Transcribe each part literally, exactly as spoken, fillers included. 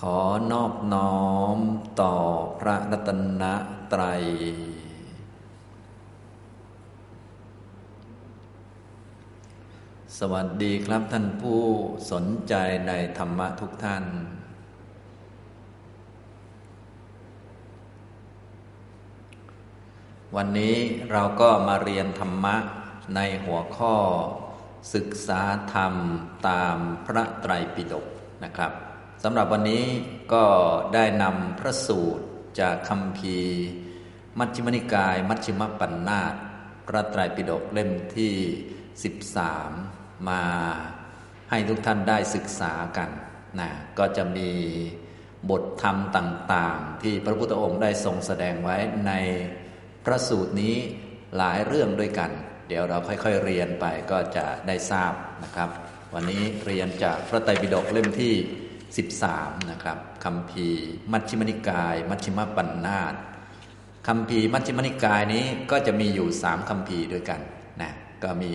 ขอนอบน้อมต่อพระรัตนตรัยสวัสดีครับท่านผู้สนใจในธรรมะทุกท่านวันนี้เราก็มาเรียนธรรมะในหัวข้อศึกษาธรรมตามพระไตรปิฎกนะครับสำหรับวันนี้ก็ได้นำพระสูตรจากคัมภีร์มัชฌิมนิกายมัชฌิมปัญนาตพระไตรปิฎกเล่มที่สิบสามมาให้ทุกท่านได้ศึกษากันนะก็จะมีบทธรรมต่างๆที่พระพุทธองค์ได้ทรงแสดงไว้ในพระสูตรนี้หลายเรื่องด้วยกันเดี๋ยวเราค่อยๆเรียนไปก็จะได้ทราบนะครับวันนี้เรียนจากพระไตรปิฎกเล่มที่สิบสามนะครับคัมภีร์มัชฌิมนิกายมัชฌิมปัญนาตคัมภีร์มัชฌิมนิกายนี้ก็จะมีอยู่สามคัมภีร์ด้วยกันนะก็มี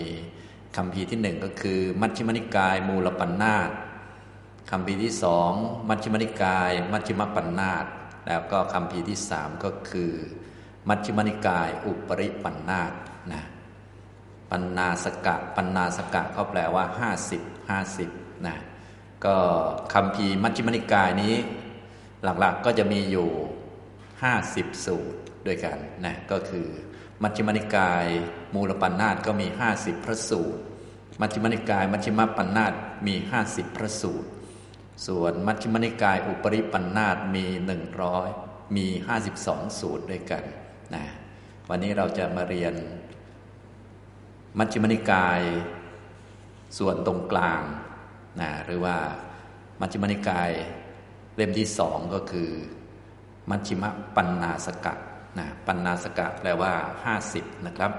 คัมภีร์ที่หนึ่งก็คือมัชฌิมนิกายมูลปัญนาตคัมภีร์ที่สองมัชฌิมนิกายมัชฌิมปัญนาตแล้วก็คัมภีร์ที่สามก็คือมัชฌิมนิกายอุปริปัญนาตนะปัญนาสกะปัญนาสกะก็แปลว่าห้าสิบ ห้าสิบนะก็คัมภีร์มัชฌิมนิกายนี้หลักๆ ก็จะมีอยู่ห้าสิบสูตรด้วยกันนะก็คือมัชฌิมนิกายมูลปัญนาตก็มีห้าสิบพระสูตรมัชฌิมนิกายมัชฌิมปัญนาตมีห้าสิบพระสูตรส่วนมัชฌิมนิกายอุปริปัญนาตมีหนึ่งร้อยมีห้าสิบสองสูตรด้วยกันนะวันนี้เราจะมาเรียนมัชฌิมนิกายส่วนตรงกลางนะหรือว่ามัชฌิมนิกายเล่มที่สองก็คือมัชฌิมปัญนาสกะนะปัญนาสกะแปลว่าห้าสิบนะครับ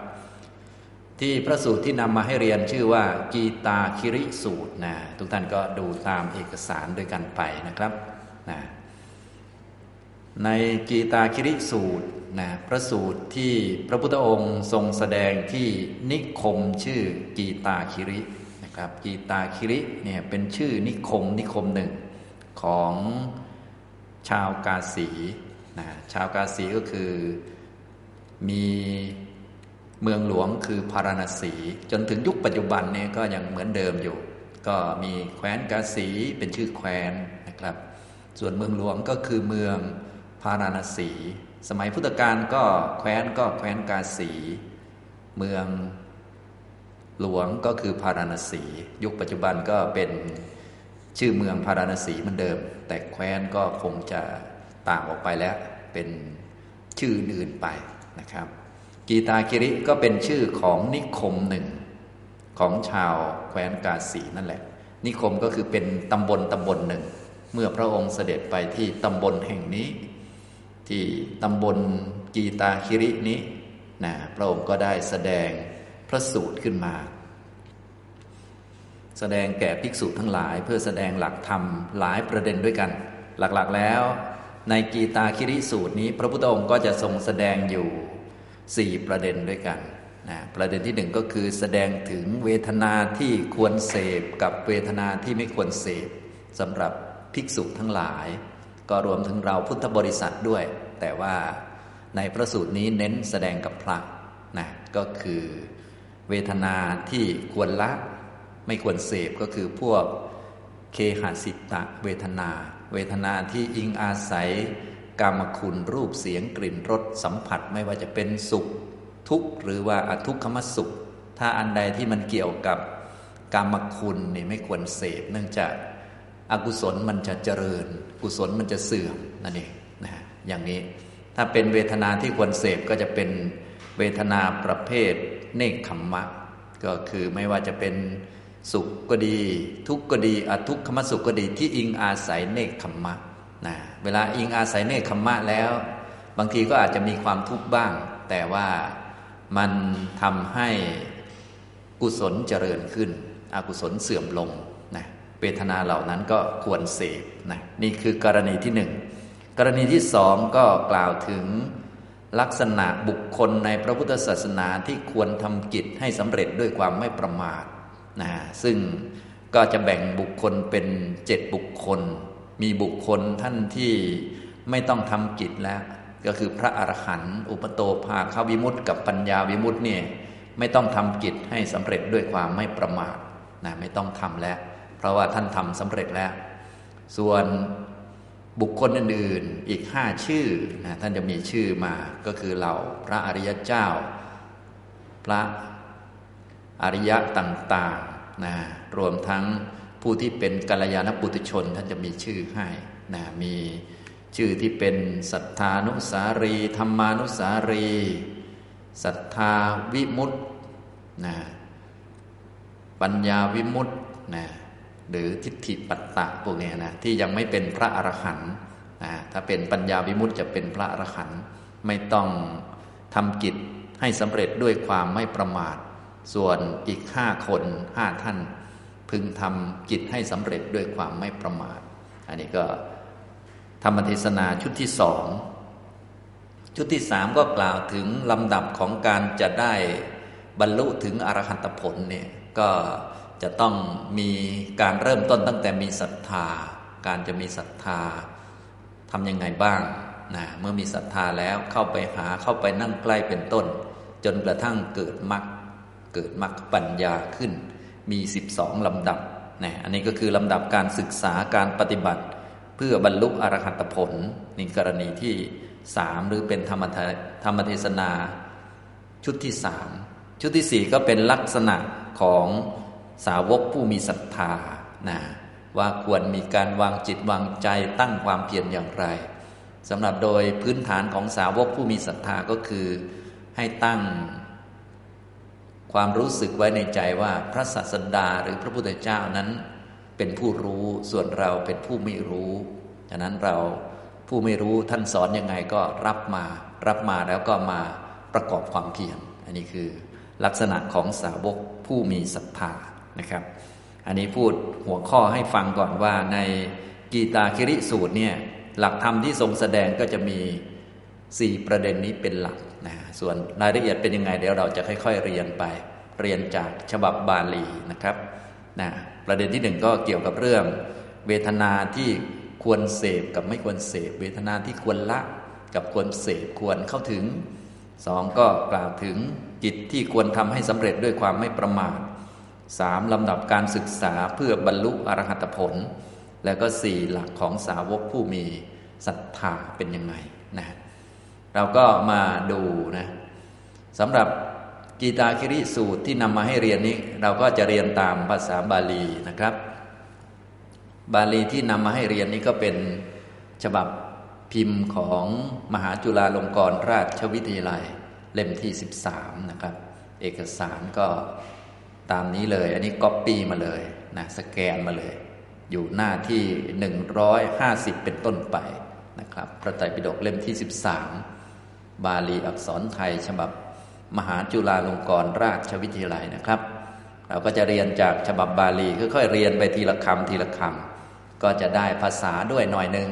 ที่พระสูตรที่นำมาให้เรียนชื่อว่ากีตาคิริสูตรนะทุกท่านก็ดูตามเอกสารด้วยกันไปนะครับนะในกีตาคิริสูตรนะพระสูตรที่พระพุทธองค์ทรงแสดงที่นิคมชื่อกีตาคิริครับกีตาคิริเนี่ยเป็นชื่อนิคมนิคมหนึ่งของชาวกาสีนะชาวกาสีก็คือมีเมืองหลวงคือพาราณสีจนถึงยุคปัจจุบันเนี่ยก็ยังเหมือนเดิมอยู่ก็มีแคว้นกาสีเป็นชื่อแคว้นนะครับส่วนเมืองหลวงก็คือเมืองพาราณสีสมัยพุทธกาลก็แคว้นก็แคว้นกาสีเมืองหลวงก็คือพาราณสียุคปัจจุบันก็เป็นชื่อเมืองพาราณสีเหมือนเดิมแต่แคว้นก็คงจะต่างออกไปแล้วเป็นชื่ออื่นไปนะครับกีตาคิริก็เป็นชื่อของนิคมหนึ่งของชาวแคว้นกาสีนั่นแหละนิคมก็คือเป็นตำบลตำบลหนึ่งเมื่อพระองค์เสด็จไปที่ตำบลแห่งนี้ที่ตำบลกีตาคิรินี้นะพระองค์ก็ได้แสดงพระสูตรขึ้นมาแสดงแก่ภิกษุทั้งหลายเพื่อแสดงหลักธรรมหลายประเด็นด้วยกันหลักๆแล้วในกีตาคิริสูตรนี้พระพุทธองค์ก็จะทรงแสดงอยู่สี่ประเด็นด้วยกันนะประเด็นที่หนึ่งก็คือแสดงถึงเวทนาที่ควรเสพกับเวทนาที่ไม่ควรเสพสำหรับภิกษุทั้งหลายก็รวมถึงเราพุทธบริษัทด้วยแต่ว่าในพระสูตรนี้เน้นแสดงกับพระนะก็คือเวทนาที่ควรละไม่ควรเสพก็คือพวกเคหสิตะเวทนาเวทนาที่อิงอาศัยกามคุณรูปเสียงกลิ่นรสสัมผัสไม่ว่าจะเป็นสุขทุกข์หรือว่าอทุกขมสุขถ้าอันใดที่มันเกี่ยวกับกามคุณนี่ไม่ควรเสพเนื่องจากอกุศลมันจะเจริญกุศลมันจะเสื่อมนั่นเองนะอย่างนี้ถ้าเป็นเวทนาที่ควรเสพก็จะเป็นเวทนาประเภทเนกขัมมะก็คือไม่ว่าจะเป็นสุขก็ดีทุกข์ก็ดีอทุกขมสุขก็ดีที่อิงอาศัยเนกขัมมะนะเวลาอิงอาศัยเนกขัมมะแล้วบางทีก็อาจจะมีความทุกข์บ้างแต่ว่ามันทำให้กุศลเจริญขึ้นอกุศลเสื่อมลงนะเวทนาเหล่านั้นก็ควรเสพนะนี่คือกรณีที่หนึ่งกรณีที่สองก็กล่าวถึงลักษณะบุคคลในพระพุทธศาสนาที่ควรทำกิจให้สำเร็จด้วยความไม่ประมาทนะซึ่งก็จะแบ่งบุคคลเป็นเจ็ดบุคคล มีบุคคลท่านที่ไม่ต้องทำกิจแล้วก็คือพระอรหันต์อุปโตภาควิมุตติกับปัญญาวิมุตติเนี่ยไม่ต้องทำกิจให้สำเร็จด้วยความไม่ประมาทนะไม่ต้องทำแล้วเพราะว่าท่านทำสำเร็จแล้วส่วนบุคคลอื่นๆอีกห้าชื่อนะท่านจะมีชื่อมาก็คือเหล่าพระอริยเจ้าพระอริยะต่างๆนะรวมทั้งผู้ที่เป็นกัลยาณปุถุชนท่านจะมีชื่อให้นะมีชื่อที่เป็นสัทธานุสารีธรรมานุสารีสัทธาวิมุตตินะปัญญาวิมุตตินะหรือทิฏฐิปัตตะพวกนี้นะที่ยังไม่เป็นพระอรหันต์นะถ้าเป็นปัญญาวิมุตติจะเป็นพระอรหันต์ไม่ต้องทำกิจให้สำเร็จด้วยความไม่ประมาทส่วนอีกห้าคนห้าท่านพึงทำกิจให้สำเร็จด้วยความไม่ประมาทอันนี้ก็ธรรมเทศนาชุดที่สองชุดที่สามก็กล่าวถึงลำดับของการจะได้บรรลุถึงอรหัตผลเนี่ยก็จะต้องมีการเริ่มต้นตั้งแต่มีศรัทธาการจะมีศรัทธาทำยังไงบ้างนะเมื่อมีศรัทธาแล้วเข้าไปหาเข้าไปนั่งใกล้เป็นต้นจนกระทั่งเกิดมรรคเกิดมรรคปัญญาขึ้นมีสิบสองลำดับนะอันนี้ก็คือลำดับการศึกษาการปฏิบัติเพื่อบรรลุอรหัตผลในกรณีที่สามหรือเป็นธรรมธรรมเทศนาชุดที่สามชุดที่สี่ก็เป็นลักษณะของสาวกผู้มีศรัทธานะว่าควรมีการวางจิตวางใจตั้งความเพียรอย่างไรสำหรับโดยพื้นฐานของสาวกผู้มีศรัทธาก็คือให้ตั้งความรู้สึกไว้ในใจว่าพระศาสดาหรือพระพุทธเจ้านั้นเป็นผู้รู้ส่วนเราเป็นผู้ไม่รู้ฉะนั้นเราผู้ไม่รู้ท่านสอนยังไงก็รับมารับมาแล้วก็มาประกอบความเพียรอันนี้คือลักษณะของสาวกผู้มีศรัทธานะครับอันนี้พูดหัวข้อให้ฟังก่อนว่าในกีตาคิริสูตรเนี่ยหลักธรรมที่ทรงแสดงก็จะมีสี่ประเด็นนี้เป็นหลักนะส่วนรายละเอียดเป็นยังไงเดี๋ยวเราจะค่อยๆเรียนไปเรียนจากฉบับบาลีนะครับนะประเด็นที่หนึ่งก็เกี่ยวกับเรื่องเวทนาที่ควรเสพกับไม่ควรเสพเวทนาที่ควรละกับควรเสพควรเข้าถึงสองก็กล่าวถึงกิจที่ควรทำให้สำเร็จด้วยความไม่ประมาทสามลำดับการศึกษาเพื่อบรรลุอรหัตผลแล้วก็สี่หลักของสาวกผู้มีศรัทธาเป็นยังไงนะเราก็มาดูนะสำหรับกีตาคิริสูตรที่นำมาให้เรียนนี้เราก็จะเรียนตามภาษาบาลีนะครับบาลีที่นำมาให้เรียนนี้ก็เป็นฉบับพิมพ์ของมหาจุฬาลงกรณราชวิทยาลัยเล่มที่สิบสามนะครับเอกสารก็ตามนี้เลยอันนี้ก๊อปปี้มาเลยนะสแกนมาเลยอยู่หน้าที่หนึ่งร้อยห้าสิบเป็นต้นไปนะครับพระไตรปิฎกเล่มที่สิบสามบาลีอักษรไทยฉบับมหาจุฬาลงกรณราชวิทยาลัยนะครับเราก็จะเรียนจากฉบับบาลีค่อยๆเรียนไปทีละคำทีละคำก็จะได้ภาษาด้วยหน่อยนึง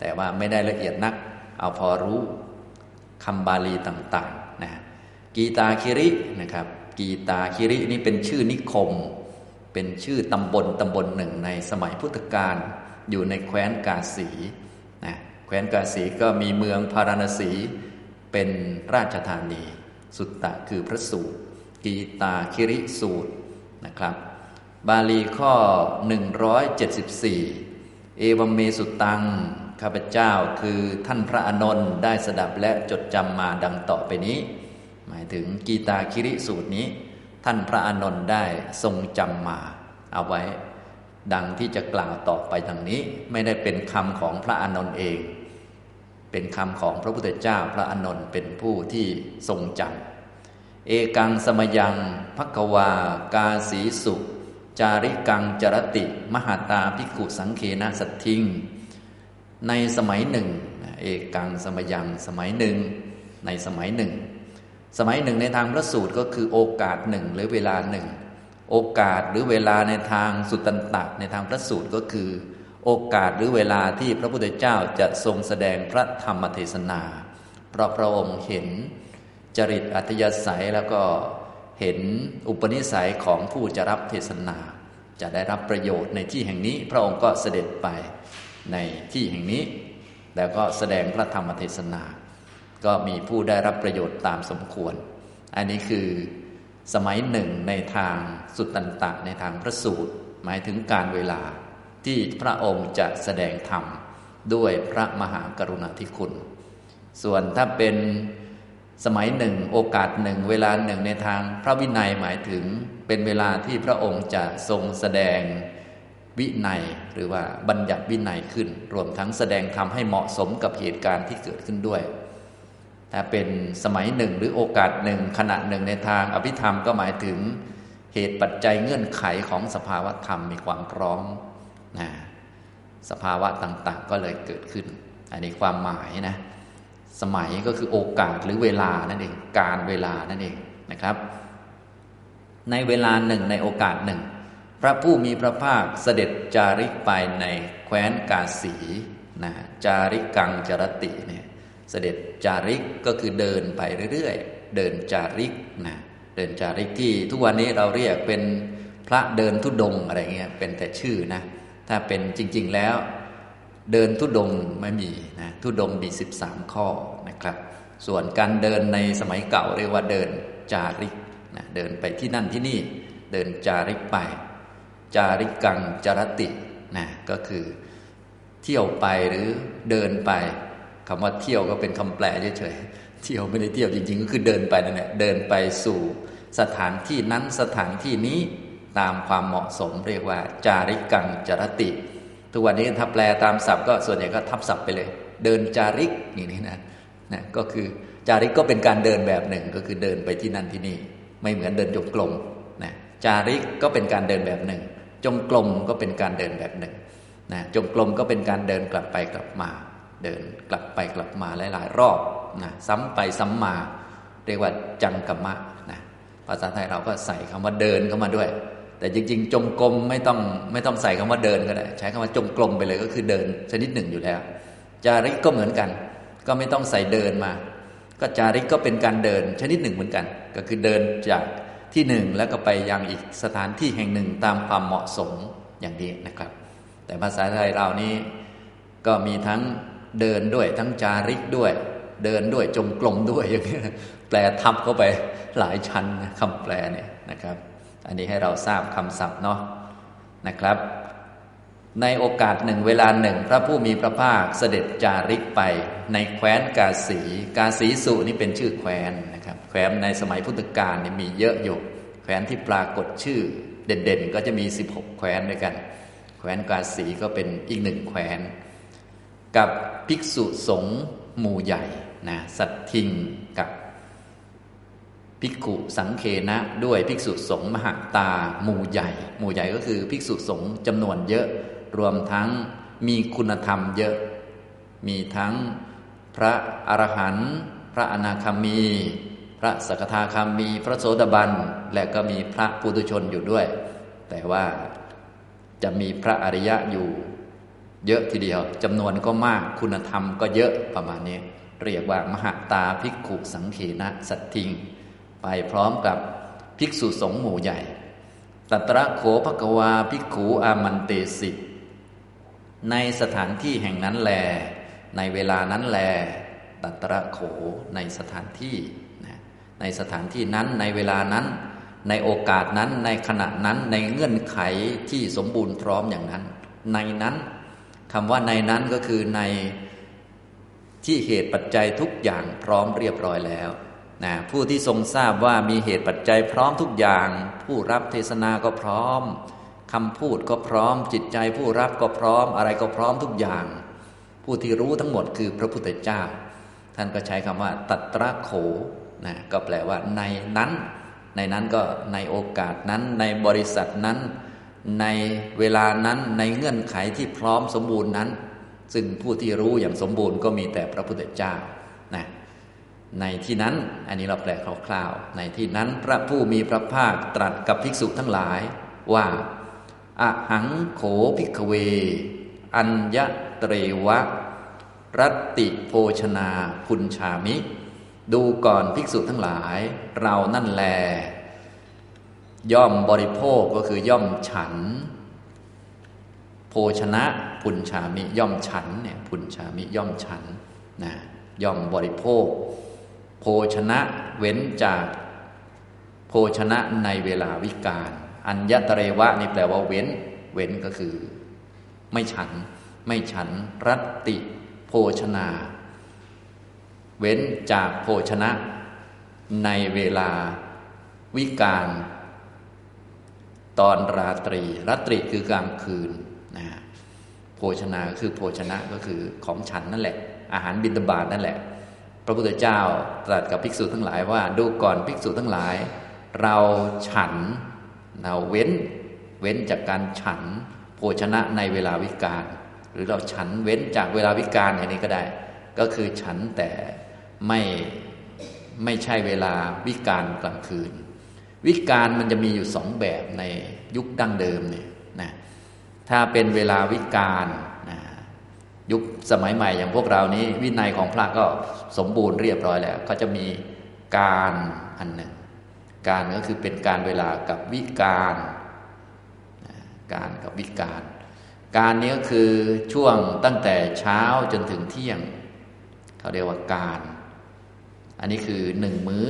แต่ว่าไม่ได้ละเอียดนักเอาพอรู้คำบาลีต่างๆนะกีตาคิรินะครับกีตาคิรินี่เป็นชื่อนิคมเป็นชื่อตำบลตำบลหนึ่งในสมัยพุทธกาลอยู่ในแคว้นกาสีนะแคว้นกาสีก็มีเมืองพาราณสีเป็นราชธานีสุตตะคือพระสูตรกีตาคิริสูตรนะครับบาลีข้อหนึ่งร้อยเจ็ดสิบสี่เอวัมเมสุตังข้าพเจ้าคือท่านพระอานนท์ได้สดับและจดจำมาดังต่อไปนี้หมายถึงกีตาคิริสูตรนี้ท่านพระอานนท์ได้ทรงจำมาเอาไว้ดังที่จะกล่าวต่อไปดังนี้ไม่ได้เป็นคำของพระอานนท์เองเป็นคำของพระพุทธเจ้าพระอานนท์เป็นผู้ที่ทรงจำเอกังสมยังภักวากาสีสุจาริกังจรติมหาตาภิกขุสังเคนะสัททิงในสมัยหนึ่งเอกังสมยังสมัยหนึ่งในสมัยหนึ่งสมัยหนึ่งในทางพระสูตรก็คือโอกาสหนึ่งหรือเวลาหนึ่งโอกาสหรือเวลาในทางสุตตันตะในทางพระสูตรก็คือโอกาสหรือเวลาที่พระพุทธเจ้าจะทรงแสดงพระธรรมเทศนาเพราะพระองค์เห็นจริตอัธยาศัยแล้วก็เห็นอุปนิสัยของผู้จะรับเทศนาจะได้รับประโยชน์ในที่แห่งนี้พระองค์ก็เสด็จไป ในที่แห่งนี้แล้วก็แสดงพระธรรมเทศนาก็มีผู้ได้รับประโยชน์ตามสมควรอันนี้คือสมัยหนึ่งในทางสุตตันตะในทางพระสูตรหมายถึงการเวลาที่พระองค์จะแสดงธรรมด้วยพระมหากรุณาธิคุณส่วนถ้าเป็นสมัยหนึ่งโอกาสหนึ่งเวลาหนึ่งในทางพระวินัยหมายถึงเป็นเวลาที่พระองค์จะทรงแสดงวินัยหรือว่าบัญญัติวินัยขึ้นรวมทั้งแสดงธรรมให้เหมาะสมกับเหตุการณ์ที่เกิดขึ้นด้วยถ้าเป็นสมัยหนึ่งหรือโอกาสหนึ่งขณะหนึ่งในทางอภิธรรมก็หมายถึงเหตุปัจจัยเงื่อนไขของสภาวะธรรมมีความพร้อมนะสภาวะต่างๆก็เลยเกิดขึ้นอันนี้ความหมายนะสมัยก็คือโอกาสหรือเวลานั่นเองการเวลานั่นเองนะครับในเวลาหนึ่งในโอกาสหนึ่งพระผู้มีพระภาคเสด็จจาริกไปในแคว้นกาสีนะจาริกังจรติเนี่ยเสด็จจาริกก็คือเดินไปเรื่อยๆเดินจาริกนะเดินจาริกที่ทุกวันนี้เราเรียกเป็นพระเดินธุดงค์อะไรเงี้ยเป็นแต่ชื่อนะถ้าเป็นจริงๆแล้วเดินธุดงค์ไม่มีนะธุดงค์มีสิบสามข้อนะครับส่วนการเดินในสมัยเก่าเรียกว่าเดินจาริกนะเดินไปที่นั่นที่นี่เดินจาริกไปจาริกังจรตินะก็คือเที่ยวไปหรือเดินไปคำว่าเที่ยวก็เป็นคำแปลเฉยๆเที่ยวไม่ได้เที่ยวจริงๆก็คือเดินไปนั่นแหละเดินไปสู่สถานที่นั้นสถานที่นี้ตามความเหมาะสมเรียกว่าจาริกังจรติทุกวันนี้ถ้าแปลตามศัพท์ก็ส่วนใหญ่ก็ทับศัพท์ไปเลยเดินจาริกอย่างนี้นะนะก็คือจาริกก็เป็นการเดินแบบหนึ่งก็คือเดินไปที่นั่นที่นี่ไม่เหมือนเดินจงกรมนะจาริกก็เป็นการเดินแบบหนึ่งจงกรมก็เป็นการเดินแบบหนึ่งนะจงกรมก็เป็นการเดินกลับไปกลับมาเดินกลับไปกลับมาหลายๆรอบนะซ้ำไปซ้ำมาเรียกว่าจังกรรมะนะภาษาไทยเราก็ใส่คำว่าเดินเข้ามาด้วยแต่จริงๆจงกรมไม่ต้องไม่ต้องใส่คำว่าเดินก็ได้ใช้คำว่าจงกรมไปเลยก็คือเดินชนิดหนึ่งอยู่แล้วจาริกก็เหมือนกันก็ไม่ต้องใส่เดินมาก็จาริกก็เป็นการเดินชนิดหนึ่งเหมือนกันก็คือเดินจากที่หนึ่งแล้วก็ไปยังอีกสถานที่แห่งหนึ่งตามความเหมาะสมอย่างนี้นะครับแต่ภาษาไทยเรานี้ก็มีทั้งเดินด้วยทั้งจาริกด้วยเดินด้วยจงกรมด้วยอย่างนี้แปลทับเข้าไปหลายชั้นคำแปลเนี่ยนะครับอันนี้ให้เราทราบคำศัพท์เนาะนะครับในโอกาสหนึ่งเวลาหนึ่งพระผู้มีพระภาคเสด็จจาริกไปในแคว้นกาสีกาสีสุนี่เป็นชื่อแคว้นนะครับแคว้นในสมัยพุทธกาลนี่มีเยอะอยู่แคว้นที่ปรากฏชื่อเด่นๆก็จะมีสิบหกแคว้นด้วยกันแคว้นกาสีก็เป็นอีกหนึ่งแคว้นกับภิกษุสงฆ์หมู่ใหญ่นะสัตถิงกับภิกขุสังเคนะด้วยภิกษุสงฆ์มหตาหมู่ใหญ่หมู่ใหญ่ก็คือภิกษุสงฆ์จำนวนเยอะรวมทั้งมีคุณธรรมเยอะมีทั้งพระอรหันต์พระอนาคามีพระสกทาคามีพระโสดาบันและก็มีพระปุถุชนอยู่ด้วยแต่ว่าจะมีพระอริยะอยู่เยอะทีเดียวจำนวนก็มากคุณธรรมก็เยอะประมาณนี้เรียกว่ามหตาภิกขุสังเคนะสัตถิงไปพร้อมกับภิกษุสงฆ์หมู่ใหญ่ตัตระโขภควาภิกขุอามันเตสิในสถานที่แห่งนั้นแลในเวลานั้นแลตัตระโขในสถานที่นะในสถานที่นั้นในเวลานั้นในโอกาสนั้นในขณะนั้นในเงื่อนไขที่สมบูรณ์พร้อมอย่างนั้นในนั้นคำว่าในนั้นก็คือในที่เหตุปัจจัยทุกอย่างพร้อมเรียบร้อยแล้วนะผู้ที่ทรงทราบว่ามีเหตุปัจจัยพร้อมทุกอย่างผู้รับเทศนาก็พร้อมคำพูดก็พร้อมจิตใจผู้รับก็พร้อมอะไรก็พร้อมทุกอย่างผู้ที่รู้ทั้งหมดคือพระพุทธเจ้าท่านก็ใช้คำว่าตัตระโขนะก็แปลว่าในนั้นในนั้นก็ในโอกาสนั้นในบริษัทนั้นในเวลานั้นในเงื่อนไขที่พร้อมสมบูรณ์นั้นซึ่งผู้ที่รู้อย่างสมบูรณ์ก็มีแต่พระพุทธเจ้านะในที่นั้นอันนี้เราแปลคร่าวๆในที่นั้นพระผู้มีพระภาคตรัสกับภิกษุทั้งหลายว่าอะหังโขภิกขเวอัญญเตรวะรัตติโภชนาพุญชามิดูก่อนภิกษุทั้งหลายเรานั่นแลย่อมบริโภคก็คือย่อมฉัน โภชนะปุญชามิย่อมฉันเนี่ยปุญชามิย่อมฉันนะย่อมบริโภคโภชนะเว้นจากโภชนะในเวลาวิกาลอัญญตเรวะนี่แปลว่าเว้นเว้นก็คือไม่ฉันไม่ฉันรัตติโภชนาเว้นจากโภชนะในเวลาวิกาลตอนราตรีราตรีคือกลางคืนนะโภชนาคือโภชนะก็คือของฉันนั่นแหละอาหารบิณฑบาตนั่นแหละพระพุทธเจ้าตรัสกับภิกษุทั้งหลายว่าดูก่อนภิกษุทั้งหลายเราฉันเราเว้นเว้นจากการฉันโภชนะในเวลาวิกาลหรือเราฉันเว้นจากเวลาวิกาลอย่างนี้ก็ได้ก็คือฉันแต่ไม่ไม่ใช่เวลาวิกาลกลางคืนวิกาลมันจะมีอยู่สองแบบในยุคดั้งเดิมเนี่ยนะถ้าเป็นเวลาวิกาลนะยุคสมัยใหม่อย่างพวกเรานี้วินัยของพระก็สมบูรณ์เรียบร้อยแล้วก็จะมีการอันหนึ่งการก็คือเป็นการเวลากับวิกาลนะการกับวิกาลการนี้ก็คือช่วงตั้งแต่เช้าจนถึงเที่ยงเขาเรียกว่าการอันนี้คือหนึ่งมื้อ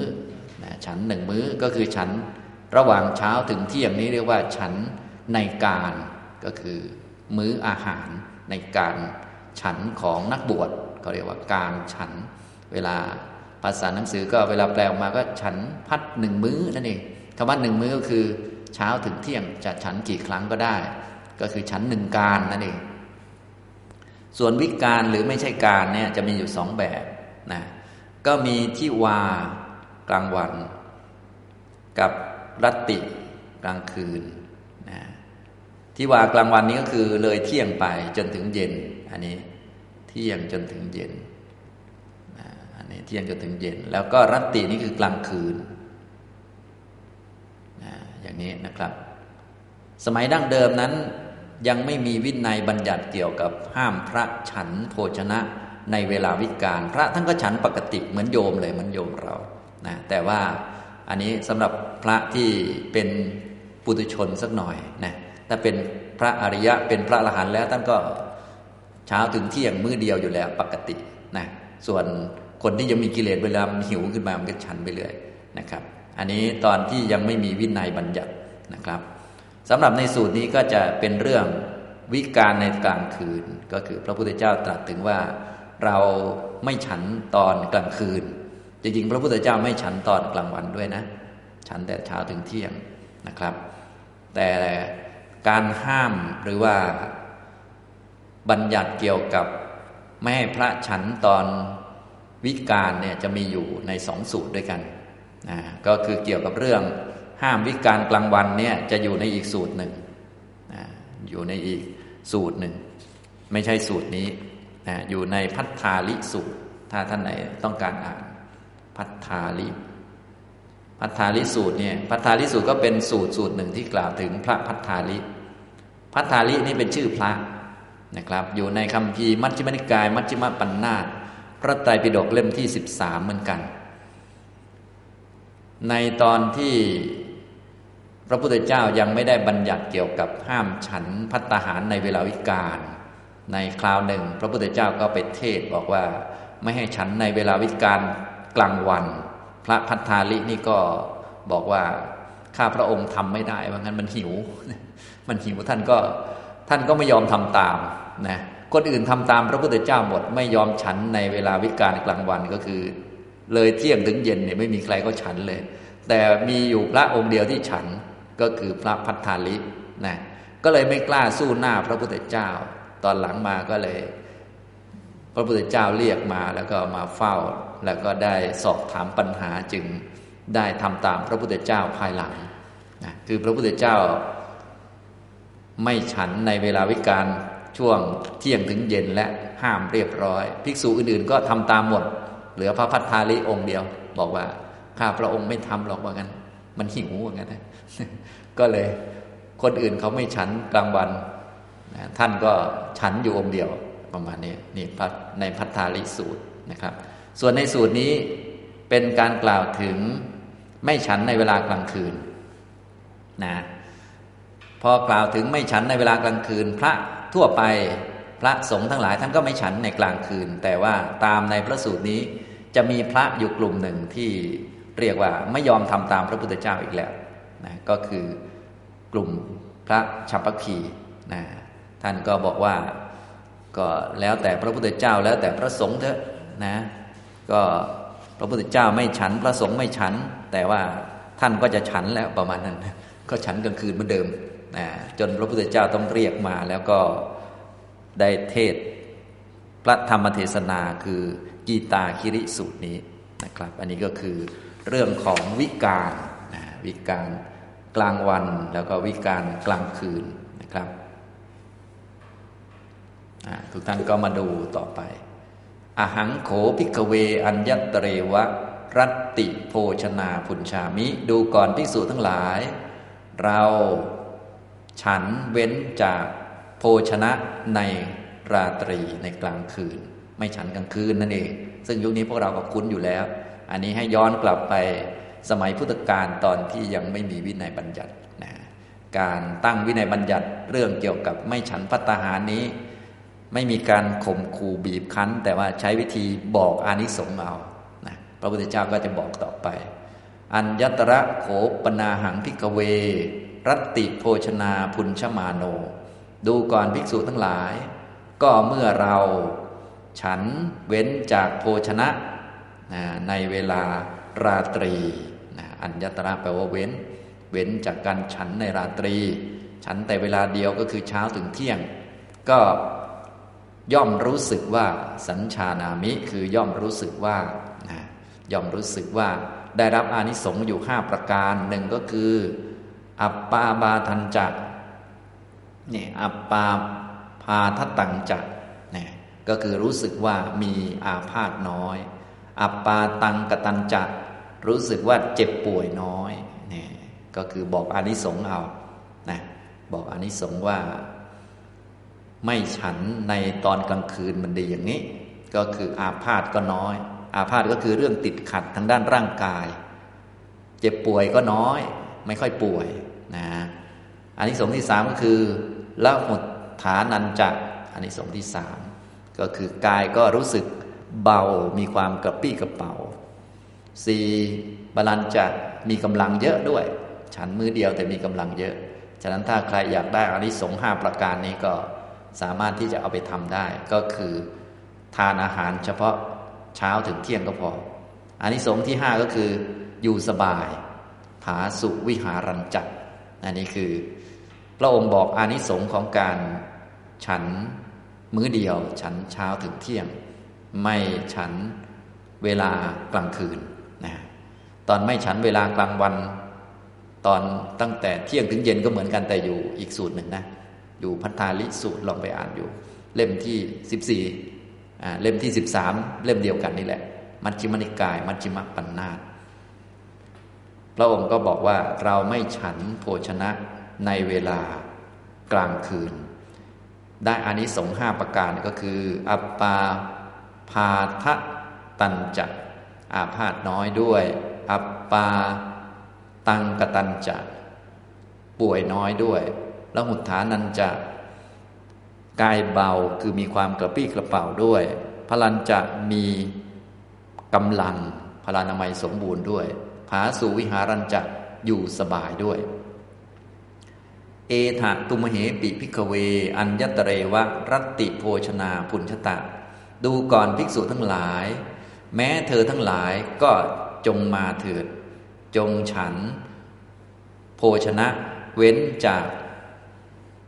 นะฉันหนึ่งมื้อก็คือฉันระหว่างเช้าถึงเที่ยงนี้เรียกว่าฉันในการก็คือมื้ออาหารในการฉันของนักบวชเขาเรียกว่าการฉันเวลาภาษาหนังสือก็เวลาแปลออกมาก็ฉันพัดหนึ่งมื้อนั่นเองคำว่าหนึ่งมื้อก็คือเช้าถึงเที่ยงจะฉันกี่ครั้งก็ได้ก็คือฉันหนึ่งการนั่นเองส่วนวิการหรือไม่ใช่การเนี่ยจะมีอยู่สองแบบนะก็มีที่วากลางวันกับรัตติกลางคืนนะที่วากลางวันนี้ก็คือเลยเที่ยงไปจนถึงเย็นอันนี้เที่ยงจนถึงเย็นนะอันนี้เที่ยงจนถึงเย็นแล้วก็รัตตินี่คือกลางคืนนะอย่างนี้นะครับสมัยดั้งเดิมนั้นยังไม่มีวินัยบัญญัติเกี่ยวกับห้ามพระฉันโภชนะในเวลาวิกาลพระท่านก็ฉันปกติเหมือนโยมเลยเหมือนโยมเรานะแต่ว่าอันนี้สำหรับพระที่เป็นปุถุชนสักหน่อยนะถ้าเป็นพระอริยะเป็นพระอรหันต์แล้วท่านก็เช้าถึงเที่ยงมื้อเดียวอยู่แล้วปกตินะส่วนคนที่ยังมีกิเลสเวลาหิวขึ้นมามันก็ฉันไปเรื่อยนะครับอันนี้ตอนที่ยังไม่มีวินัยบัญญัตินะครับสำหรับในสูตรนี้ก็จะเป็นเรื่องวิกาลในกลางคืนก็คือพระพุทธเจ้าตรัสถึงว่าเราไม่ฉันตอนกลางคืนจริงๆพระพุทธเจ้าไม่ฉันตอนกลางวันด้วยนะฉันแต่เช้าถึงเที่ยงนะครับแต่การห้ามหรือว่าบัญญัติเกี่ยวกับไม่ให้พระฉันตอนวิกาลเนี่ยจะมีอยู่ในสองสูตรด้วยกันนะก็คือเกี่ยวกับเรื่องห้ามวิกาลกลางวันเนี่ยจะอยู่ในอีกสูตรหนึ่งนะอยู่ในอีกสูตรหนึ่งไม่ใช่สูตรนี้นะอยู่ในพัทธาลิสูตรถ้าท่านไหนต้องการอ่านพัทธาลิพัทธาลิสูตรเนี่ยพัทธาลิสูตรก็เป็นสูตรสูตรหนึ่งที่กล่าวถึงพระพัทธาลิพัทธาลินี่เป็นชื่อพระนะครับอยู่ในคัมภีร์มัชฌิมนิกายมัชฌิมปัญนาตพระไตรปิฎกเล่มที่สิบสามเหมือนกันในตอนที่พระพุทธเจ้ายังไม่ได้บัญญัติเกี่ยวกับห้ามฉันภัตตาหารในเวลาวิกาลในคราวหนึ่งพระพุทธเจ้าก็ไปเทศน์บอกว่าไม่ให้ฉันในเวลาวิกาลกลางวันพระภัททาลินี่ก็บอกว่าข้าพระองค์ทำไม่ได้ว่างั้นมันหิวมันหิวท่านก็ท่านก็ไม่ยอมทำตามนะคนอื่นทำตามพระพุทธเจ้าหมดไม่ยอมฉันในเวลาวิกาลกลางวันก็คือเลยเที่ยงถึงเย็นเนี่ยไม่มีใครก็ฉันเลยแต่มีอยู่พระองค์เดียวที่ฉันก็คือพระภัททาลินะก็เลยไม่กล้าสู้หน้าพระพุทธเจ้าตอนหลังมาก็เลยพระพุทธเจ้าเรียกมาแล้วก็มาเฝ้าแล้วก็ได้สอบถามปัญหาจึงได้ทำตามพระพุทธเจ้าภายหลังนะคือพระพุทธเจ้าไม่ฉันในเวลาวิกาลช่วงเที่ยงถึงเย็นและห้ามเรียบร้อยภิกษุอื่นๆก็ทำตามหมดเหลือพระภัททาลิองค์เดียวบอกว่าข้าพระองค์ไม่ทำหรอกว่างั้นมันหิวว่างั้นนะก็เลยคนอื่นเขาไม่ฉันกลางวันนะท่านก็ฉันอยู่องค์เดียวประมาณนี้นี่ในภัททาลิสูตรนะครับส่วนในสูตรนี้เป็นการกล่าวถึงไม่ฉันในเวลากลางคืนนะพอกล่าวถึงไม่ฉันในเวลากลางคืนพระ ทั่วไปพระสงฆ์ทั้งหลายท่านก็ไม่ฉันในกลางคืนแต่ว่าตามในพระสูตรนี้จะมีพระอยู่กลุ่มหนึ่งที่เรียกว่าไม่ยอมทำตามพระพุทธเจ้าอีกแล้วนะก็คือกลุ่มพระชัมพัคคีนะท่านก็บอกว่าก็แล้วแต่พระพุทธเจ้าแล้วแต่พระสงฆ์เถอะนะก็พระพุทธเจ้าไม่ฉันพระสงฆ์ไม่ฉันแต่ว่าท่านก็จะฉันแล้วประมาณนั้นก็ฉันกลางคืนเหมือนเดิมนะจนพระพุทธเจ้าต้องเรียกมาแล้วก็ได้เทศพระธรรมเทศนาคือกีตาคิริสูตรนี้นะครับอันนี้ก็คือเรื่องของวิการนะวิการกลางวันแล้วก็วิการกลางคืนนะครับทุกท่านก็มาดูต่อไปอหังโขภิกเวอัญญตเรวะรัตติโภชนาพุญชามิดูก่อนภิกษุทั้งหลายเราฉันเว้นจากโภชนะในราตรีในกลางคืนไม่ฉันกลางคืนนั่นเองซึ่งยุคนี้พวกเราก็คุ้นอยู่แล้วอันนี้ให้ย้อนกลับไปสมัยพุทธกาลตอนที่ยังไม่มีวินัยบัญญัตินะการตั้งวินัยบัญญัติเรื่องเกี่ยวกับไม่ฉันภัตตาหารนี้ไม่มีการข่มขู่บีบคั้นแต่ว่าใช้วิธีบอกอานิสงส์เอานะพระพุทธเจ้าก็จะบอกต่อไปอัญญตระโขปนาหังภิกขเวรัตติโภชนาพุญชมาโนดูก่อนภิกษุทั้งหลายก็เมื่อเราฉันเว้นจากโภชนะในเวลาราตรีอัญญตระแปลว่าเว้นเว้นจากการฉันในราตรีฉันแต่เวลาเดียวก็คือเช้าถึงเที่ยงก็ย่อมรู้สึกว่าสัญชานามิคือย่อมรู้สึกว่าย่อมรู้สึกว่าได้รับอานิสงส์อยู่ห้าประการหนึ่งก็คืออัปปาบาทัญจะนี่อัปปาพาทัตตังจะนี่ก็คือรู้สึกว่ามีอาพาธน้อยอัปปาตังกตัญจะรู้สึกว่าเจ็บป่วยน้อยนี่ก็คือบอกอานิสงส์เอานะบอกอานิสงส์ว่าไม่ฉันในตอนกลางคืนมันดีอย่างนี้ก็คืออาพาธก็น้อยอาพาธก็คือเรื่องติดขัดทางด้านร่างกายเจ็บป่วยก็น้อยไม่ค่อยป่วยนะอานิสงส์ที่สามก็คือละหุฏฐานัญจะอานิสงส์ที่สามก็คือกายก็รู้สึกเบามีความกระปี้กระเป๋าสี่บาลัญจะมีกำลังเยอะด้วยฉันมือเดียวแต่มีกำลังเยอะฉะนั้นถ้าใครอยากได้อานิสงส์ห้าประการนี้ก็สามารถที่จะเอาไปทำได้ก็คือทานอาหารเฉพาะเช้าถึงเที่ยงก็พออานิสงส์ที่ห้าก็คืออยู่สบายผาสุวิหารัญจะอันนี้คือพระองค์บอกอานิสงส์ของการฉันมื้อเดียวฉันเช้าถึงเที่ยงไม่ฉันเวลากลางคืนนะตอนไม่ฉันเวลากลางวันตอนตั้งแต่เที่ยงถึงเย็นก็เหมือนกันแต่อยู่อีกสูตรหนึ่งนะอยู่พัทธาลิสูตรลองไปอ่านอยู่เล่มที่สิบสี่เล่มที่สิบสามเล่มเดียวกันนี่แหละมัชฌิมนิกายมัชฌิมปัญนาตพระองค์ก็บอกว่าเราไม่ฉันโภชนะในเวลากลางคืนได้อานิสงส์ห้าประการก็คืออัปปาพาทะตัญจะอาพาธน้อยด้วยอัปปาตังกตัญจะป่วยน้อยด้วยละหุฏฐานัญจะกายเบาคือมีความกระปี้กระเป๋าด้วยพลัญจะมีกำลังพลานามัยสมบูรณ์ด้วยผาสุวิหารัญจะอยู่สบายด้วยเอถะตุมเหปิภิกขเวอัญญตเรวะรัตติโภชนาพุญชตะดูก่อนภิกษุทั้งหลายแม้เธอทั้งหลายก็จงมาเถิดจงฉันโภชนะเว้นจาก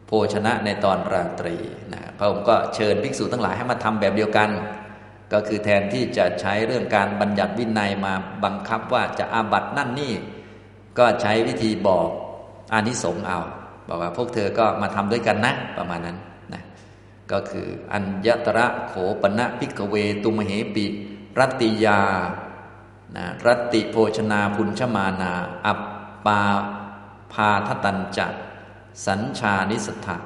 โภชนะในตอนราตรีนะพระองค์ก็เชิญภิกษุทั้งหลายให้มาทำแบบเดียวกันก็คือแทนที่จะใช้เรื่องการบัญญัติวินัยมาบังคับว่าจะอาบัตินั่นนี่ก็ใช้วิธีบอกอานิสงส์เอาบอกว่าพวกเธอก็มาทำด้วยกันนะประมาณนั้นนะก็คืออัญญตระโขปนะภิกขเวตุมเหปิรัตติยานะรัตติโภชนาพุญชมานาอัปปาพาทตัญจะสัญชานิสัทธะ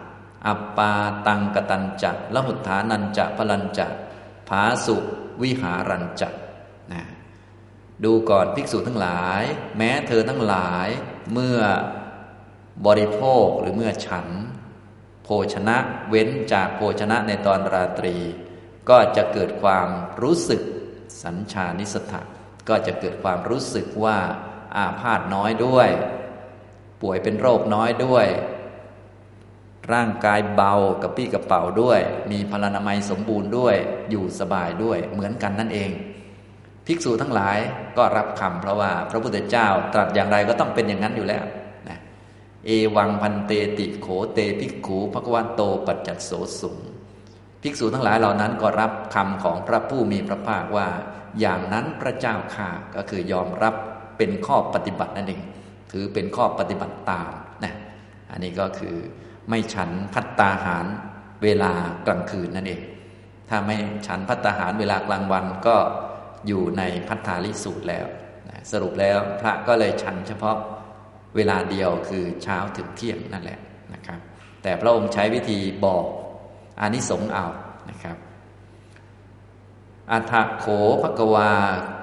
อัปปาตังกตัญจะละหุฏฐานัญจะพลัญจะผาสุวิหารัญจะนะดูก่อนภิกษุทั้งหลายแม้เธอทั้งหลายเมื่อบริโภคหรือเมื่อฉันโภ ภชนะเว้นจากโภชนะในตอนราตรีก็จะเกิดความรู้สึกสัญชานิสถะก็จะเกิดความรู้สึกว่าอาพาธน้อยด้วยป่วยเป็นโรคน้อยด้วยร่างกายเบากระปี้กระเป๋าด้วยมีพลานามัยสมบูรณ์ด้วยอยู่สบายด้วยเหมือนกันนั่นเองภิกษุทั้งหลายก็รับคำเพราะว่าพระพุทธเจ้าตรัสอย่างไรก็ต้องเป็นอย่างนั้นอยู่แล้วนะเอวังพันเตติโขเตภิกขุภควโตปัจจัสโสสุงภิกษุทั้งหลายเหล่านั้นก็รับคำของพระผู้มีพระภาคว่าอย่างนั้นพระเจ้าข้าก็คือยอมรับเป็นข้อปฏิบัตินั่นเองถือเป็นข้อปฏิบัติตามนะอันนี้ก็คือไม่ฉันภัตตาหารเวลากลางคืนนั่นเองถ้าไม่ฉันภัตตาหารเวลากลางวันก็อยู่ในพัทธาลิสูตรแล้วนะสรุปแล้วพระก็เลยฉันเฉพาะเวลาเดียวคือเช้าถึงเที่ยงนั่นแหละนะครับแต่พระองค์ใช้วิธีบอกอานิสงส์เอานะครับอัฏฐโขภควา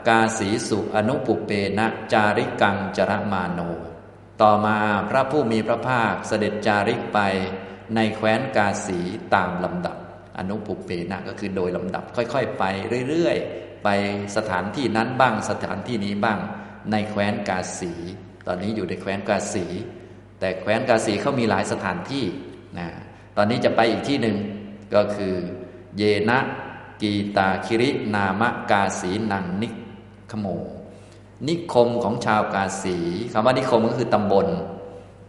กาสีสุอนุปุเปนะจาริกังจรมาโนต่อมาพระผู้มีพระภาคเสด็จจาริกไปในแคว้นกาสีตามลำดับอนุปุเปนะก็คือโดยลำดับค่อยๆไปเรื่อยๆไปสถานที่นั้นบ้างสถานที่นี้บ้างในแคว้นกาสีตอนนี้อยู่ในแคว้นกาสีแต่แคว้นกาสีเขามีหลายสถานที่นะตอนนี้จะไปอีกที่หนึ่งก็คือเยนะกีตาคิรินามกาสีนังนิคโมนิคมของชาวกาสีคำว่านิคมก็คือตำบล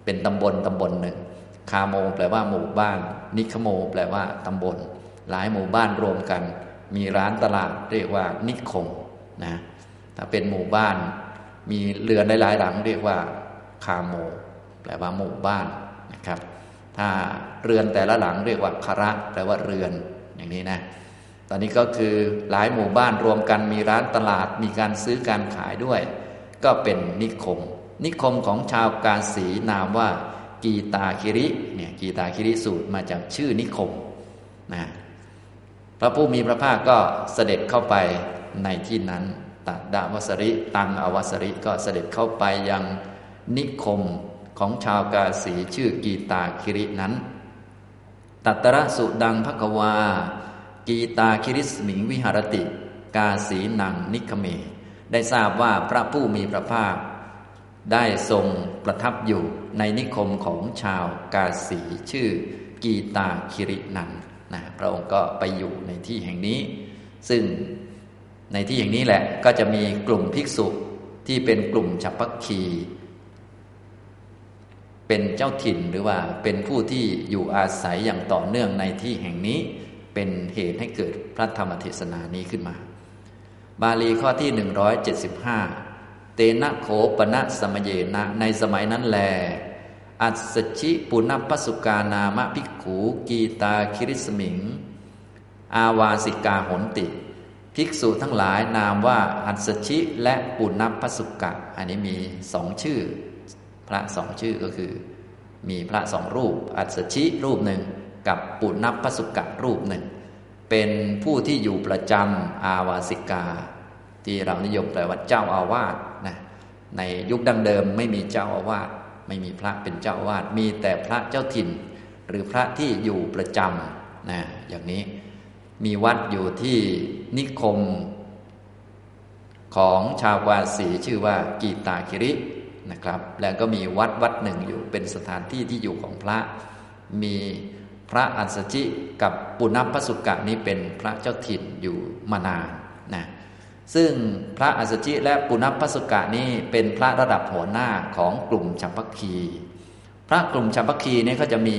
เป็นตำบลตำบลหนึ่งคาโมแปลว่าหมู่บ้านนิคโมแปลว่าตำบลหลายหมู่บ้านรวมกันมีร้านตลาดเรียกว่านิคมนะถ้าเป็นหมู่บ้านมีเรือนหลายๆหลังเรียกว่าคาโมแปลว่าหมู่บ้านนะครับถ้าเรือนแต่ละหลังเรียกว่าคระแปลว่าเรือนอย่างนี้นะตอนนี้ก็คือหลายหมู่บ้านรวมกันมีร้านตลาดมีการซื้อการขายด้วยก็เป็นนิคมนิคมของชาวกาสีนามว่ากีตาคิริเนี่ยกีตาคิริสูตรมาจากชื่อนิคมนะพระผู้มีพระภาคก็เสด็จเข้าไปในที่นั้นตัดดาวสริตังอวสริก็เสด็จเข้าไปยังนิคมของชาวกาสีชื่อกีตาคิรินั้นตัตตระสุดังภควากีตาคิริสมิงวิหารติกาสีนังนิคเมได้ทราบว่าพระผู้มีพระภาคได้ทรงประทับอยู่ในนิคมของชาวกาสีชื่อกีตาคิรินันนะพระองค์ก็ไปอยู่ในที่แห่งนี้ซึ่งในที่แห่งนี้แหละก็จะมีกลุ่มภิกษุที่เป็นกลุ่มฉัพพคีเป็นเจ้าถิ่นหรือว่าเป็นผู้ที่อยู่อาศัยอย่างต่อเนื่องในที่แห่งนี้เป็นเหตุให้เกิดพระธรรมเทศนานี้ขึ้นมาบาลีข้อที่หนึ่งร้อยเจ็ดสิบห้าเตนะโขปนะสมเยนะในสมัยนั้นแลอัสสชิปุณพสุกานามะภิกขุกีตาคิริสมิงอาวาสิกาโหนติภิกษุทั้งหลายนามว่าอัสสชิและปุณพสุกะอันนี้มีสองชื่อพระสองชื่อก็คือมีพระสองรูปอัสสชิรูปหนึ่งกับปุณพสุกะรูปหนึ่งเป็นผู้ที่อยู่ประจำอาวาสิกาที่เรานิยมแปลว่าเจ้าอาวาสนะในยุคดั้งเดิมไม่มีเจ้าอาวาสไม่มีพระเป็นเจ้าอาวาสมีแต่พระเจ้าถิ่นหรือพระที่อยู่ประจำนะอย่างนี้มีวัดอยู่ที่นิคมของชาวกาสีชื่อว่ากีตาคิรินะครับแล้วก็มีวัดวัดหนึ่งอยู่เป็นสถานที่ที่อยู่ของพระมีพระอัสสชิกับปุณพสุกะนี้เป็นพระเจ้าถิ่นอยู่มานานนะซึ่งพระอัสสชิและปุณพสุกะนี้เป็นพระระดับหัวหน้าของกลุ่มฉัพพคีพระกลุ่มฉัพพคีเนี่ยเขาจะมี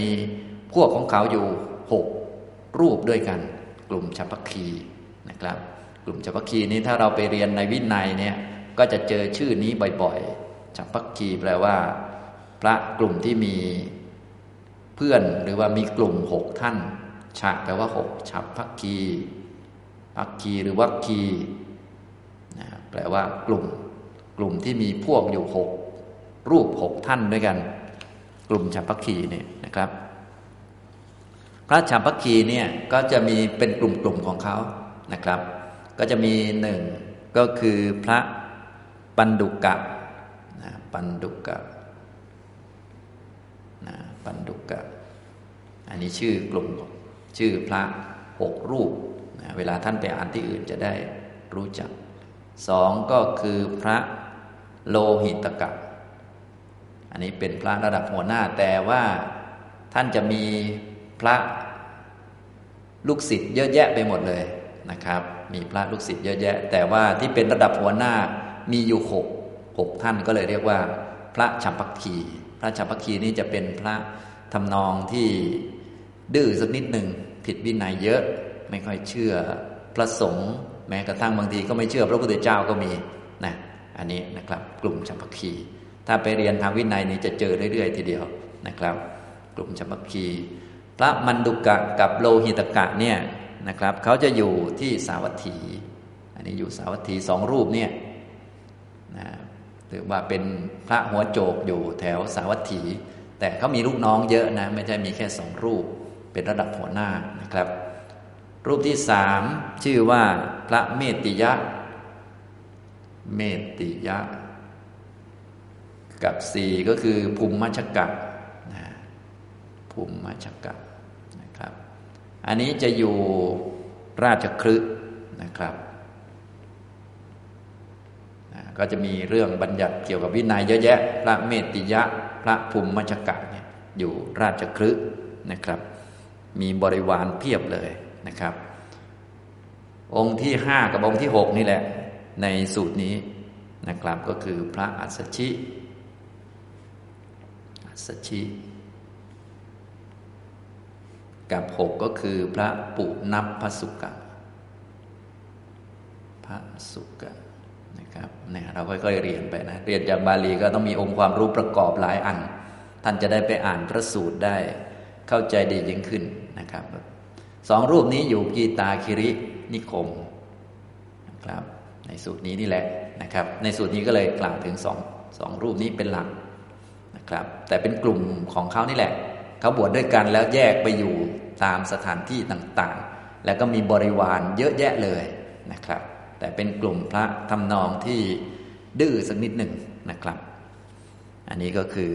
พวกของเขาอยู่หกรูปด้วยกันกลุ่มฉัพพคีนะครับกลุ่มฉัพพคีนี้ถ้าเราไปเรียนในวินัยเนี่ยก็จะเจอชื่อนี้บ่อยๆฉัพพคีแปลว่าพระกลุ่มที่มีเพื่อนหรือว่ามีกลุ่มหกท่านฉะแปลว่าหกฉัพพคีอักคีหรือวักคีนะแปลว่ากลุ่มกลุ่มที่มีพวกอยู่หกรูปหกท่านด้วยกันกลุ่มฉัพพคีเนี่ยนะครับพระฉัพพคีเนี่ยก็จะมีเป็นกลุ่มๆของเขานะครับก็จะมีหนึ่งก็คือพระปันดุกะนะปันดุกะปันดุกะ อันนี้ชื่อกลุ่มชื่อพระหกรูปนะเวลาท่านไปอ่านที่อื่นจะได้รู้จักสองก็คือพระโลหิตกะอันนี้เป็นพระระดับหัวหน้าแต่ว่าท่านจะมีพระลูกศิษย์เยอะแยะไปหมดเลยนะครับมีพระลูกศิษย์เยอะแยะแต่ว่าที่เป็นระดับหัวหน้ามีอยู่หกหกท่านก็เลยเรียกว่าพระฉัมภัคคีพระฉัมภัคคีนี่จะเป็นพระทำนองที่ดื้อสักนิดหนึ่งผิดวินัยเยอะไม่ค่อยเชื่อพระสงฆ์แม้กระทั่งบางทีก็ไม่เชื่อพระพุทธเจ้าก็มีนะอันนี้นะครับกลุ่มฉัมภัคคีถ้าไปเรียนทางวินัยนี่จะเจอเรื่อยๆทีเดียวนะครับกลุ่มฉัมภัคคีพระมันดุกะกับโลหิตกะเนี่ยนะครับเขาจะอยู่ที่สาวัตถีอันนี้อยู่สาวัตถีสองรูปเนี่ยนะถือว่าเป็นพระหัวโจกอยู่แถวสาวัตถีแต่เขามีลูกน้องเยอะนะไม่ใช่มีแค่สองรูปเป็นระดับหัวหน้านะครับรูปที่สามชื่อว่าพระเมติยะเมติยะกับสี่ก็คือภูมิมัชกะนะภูมิมัชกะนะครับอันนี้จะอยู่ราชคฤห์นะครับก็จะมีเรื่องบัญญัติเกี่ยวกับวินัยเยอะแยะพระเมติยะพระภูมิมัชกะเนี่ยอยู่ราชคฤห์นะครับมีบริวารเพียบเลยนะครับองค์ที่ห้ากับองค์ที่หกนี่แหละในสูตรนี้นะครับก็คือพระอัสสชิอัสสชิกับหกก็คือพระปุณัพพสุกะพระสุกะนะครับเนี่ยเราค่อยๆเรียนไปนะเรียนจากบาลีก็ต้องมีองค์ความรู้ประกอบหลายอันท่านจะได้ไปอ่านพระสูตรได้เข้าใจดียิ่งขึ้นนะครับสองรูปนี้อยู่กีตาคิรินิคมนะครับในสูตรนี้นี่แหละนะครับในสูตรนี้ก็เลยกล่าวถึงสองสองรูปนี้เป็นหลักนะครับแต่เป็นกลุ่มของเขานี่แหละเขาบวชด้วยกันแล้วแยกไปอยู่ตามสถานที่ต่างๆแล้วก็มีบริวารเยอะแยะเลยนะครับแต่เป็นกลุ่มพระทำนองที่ดื้อสักนิดหนึ่งนะครับอันนี้ก็คือ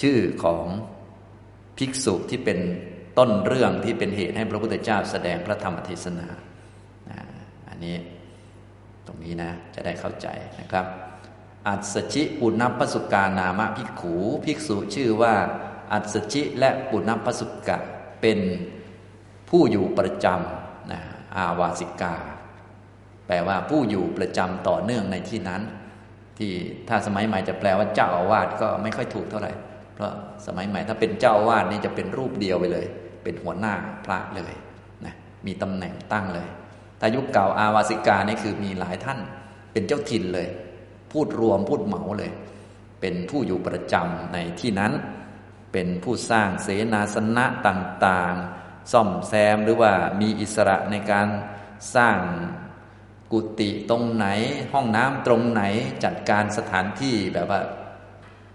ชื่อของภิกษุที่เป็นต้นเรื่องที่เป็นเหตุให้พระพุทธเจ้าแสดงพระธรรมเทศนาอันนี้ตรงนี้นะจะได้เข้าใจนะครับอัสสชิปุณัพพสุกานามะภิกขุภิกษุชื่อว่าอัสสชิและปุณัพพสุกะเป็นผู้อยู่ประจำนะอาวาสิกาแปลว่าผู้อยู่ประจำต่อเนื่องในที่นั้นที่ถ้าสมัยใหม่จะแปลว่าเจ้าอาวาสก็ไม่ค่อยถูกเท่าไหร่เพราะสมัยใหม่ถ้าเป็นเจ้าอาวาสนี่จะเป็นรูปเดียวไปเลยเป็นหัวหน้าพระเลยนะมีตำแหน่งตั้งเลยแต่ยุคเก่าอาวาสิกานี่คือมีหลายท่านเป็นเจ้าถิ่นเลยพูดรวมพูดเหมาเลยเป็นผู้อยู่ประจำในที่นั้นเป็นผู้สร้างเสนาสนะต่างๆซ่อมแซมหรือว่ามีอิสระในการสร้างกุฏิตรงไหนห้องน้ำตรงไหนจัดการสถานที่แบบว่า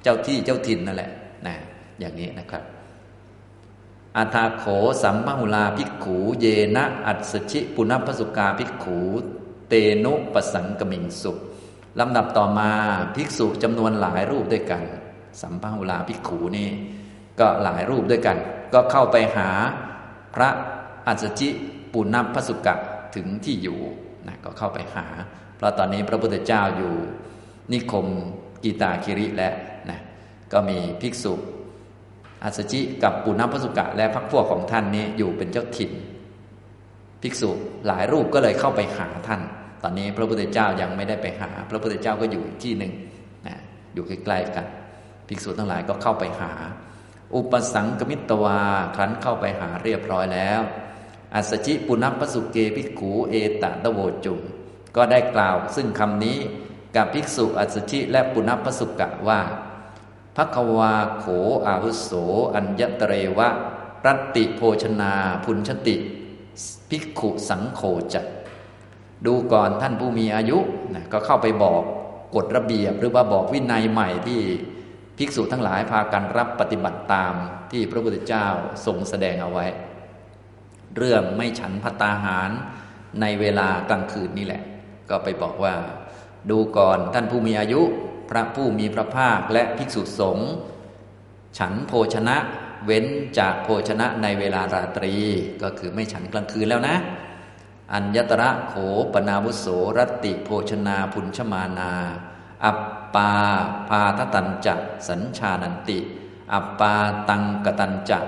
เจ้าที่เจ้าถิ่นนั่นแหละนะอย่างนี้นะครับอาทาโขสัมมหุลาภิกขุเยนะอัสสชิปุณัพพสุกาภิกขุเตนุปสังกมิงสุลำดับต่อมาภิกษุจำนวนหลายรูปด้วยกันสัมมหุลาภิกขุนี่ก็หลายรูปด้วยกันก็เข้าไปหาพระอัสสชิปุณัพพสุกะถึงที่อยู่นะก็เข้าไปหาเพราะตอนนี้พระพุทธเจ้าอยู่นิคมกีตาคิริและนะก็มีภิกษุอัสสชิกับปุณัพพสุกะและพรรคพวกของท่านนี้อยู่เป็นเจ้าถิ่นภิกษุหลายรูปก็เลยเข้าไปหาท่านตอนนี้พระพุทธเจ้ายังไม่ได้ไปหาพระพุทธเจ้าก็อยู่อีกที่หนึ่งนะอยู่ใกล้ๆกันภิกษุทั้งหลายก็เข้าไปหาอุปสังกมิตวาครั้นเข้าไปหาเรียบร้อยแล้วอัสสชิปุณัพพสุเกภิกขุเอตตะโวจุงก็ได้กล่าวซึ่งคำนี้กับภิกษุอัสสชิและปุณัพพสุกะว่าภัคควาโขอาวุโสอัญญตเรวะรัตติโภชนาพุญชติภิกขุสังโฆจัตดูก่อนท่านผู้มีอายุนะก็เข้าไปบอกกฎระเบียบหรือว่าบอกวินัยใหม่ที่ภิกษุทั้งหลายพากันรับปฏิบัติตามที่พระพุทธเจ้าทรงแสดงเอาไว้เรื่องไม่ฉันภัตตาหารในเวลากลางคืนนี่แหละก็ไปบอกว่าดูก่อนท่านผู้มีอายุพระผู้มีพระภาคและภิกษุสงฆ์ฉันโภชนะ เว้นจากโภชนะในเวลาราตรีก็คือไม่ฉันกลางคืนแล้วนะอัญญตระโขปนาวุโสรติโภชนาพุญชมานาอัปปาพาทตัญจะสัญชานันติอัปปาตังกตัญจะ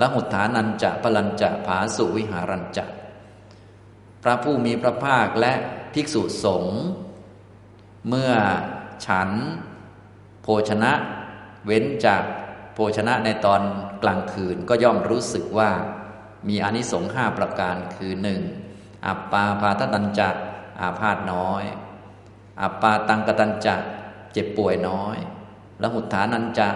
ละหุฐานัญจะพลัญจะผาสุวิหารัญจะพระผู้มีพระภาคและภิกษุสงฆ์เมื่อฉันโภชนะเว้นจากโภชนะในตอนกลางคืนก็ย่อมรู้สึกว่ามีอานิสงส์ห้าประการคือหนึ่งอัปปาพาทตัญจะอาพาธน้อยอัปปาตังกตัญจะเจ็บป่วยน้อยละหุฐานัญจะ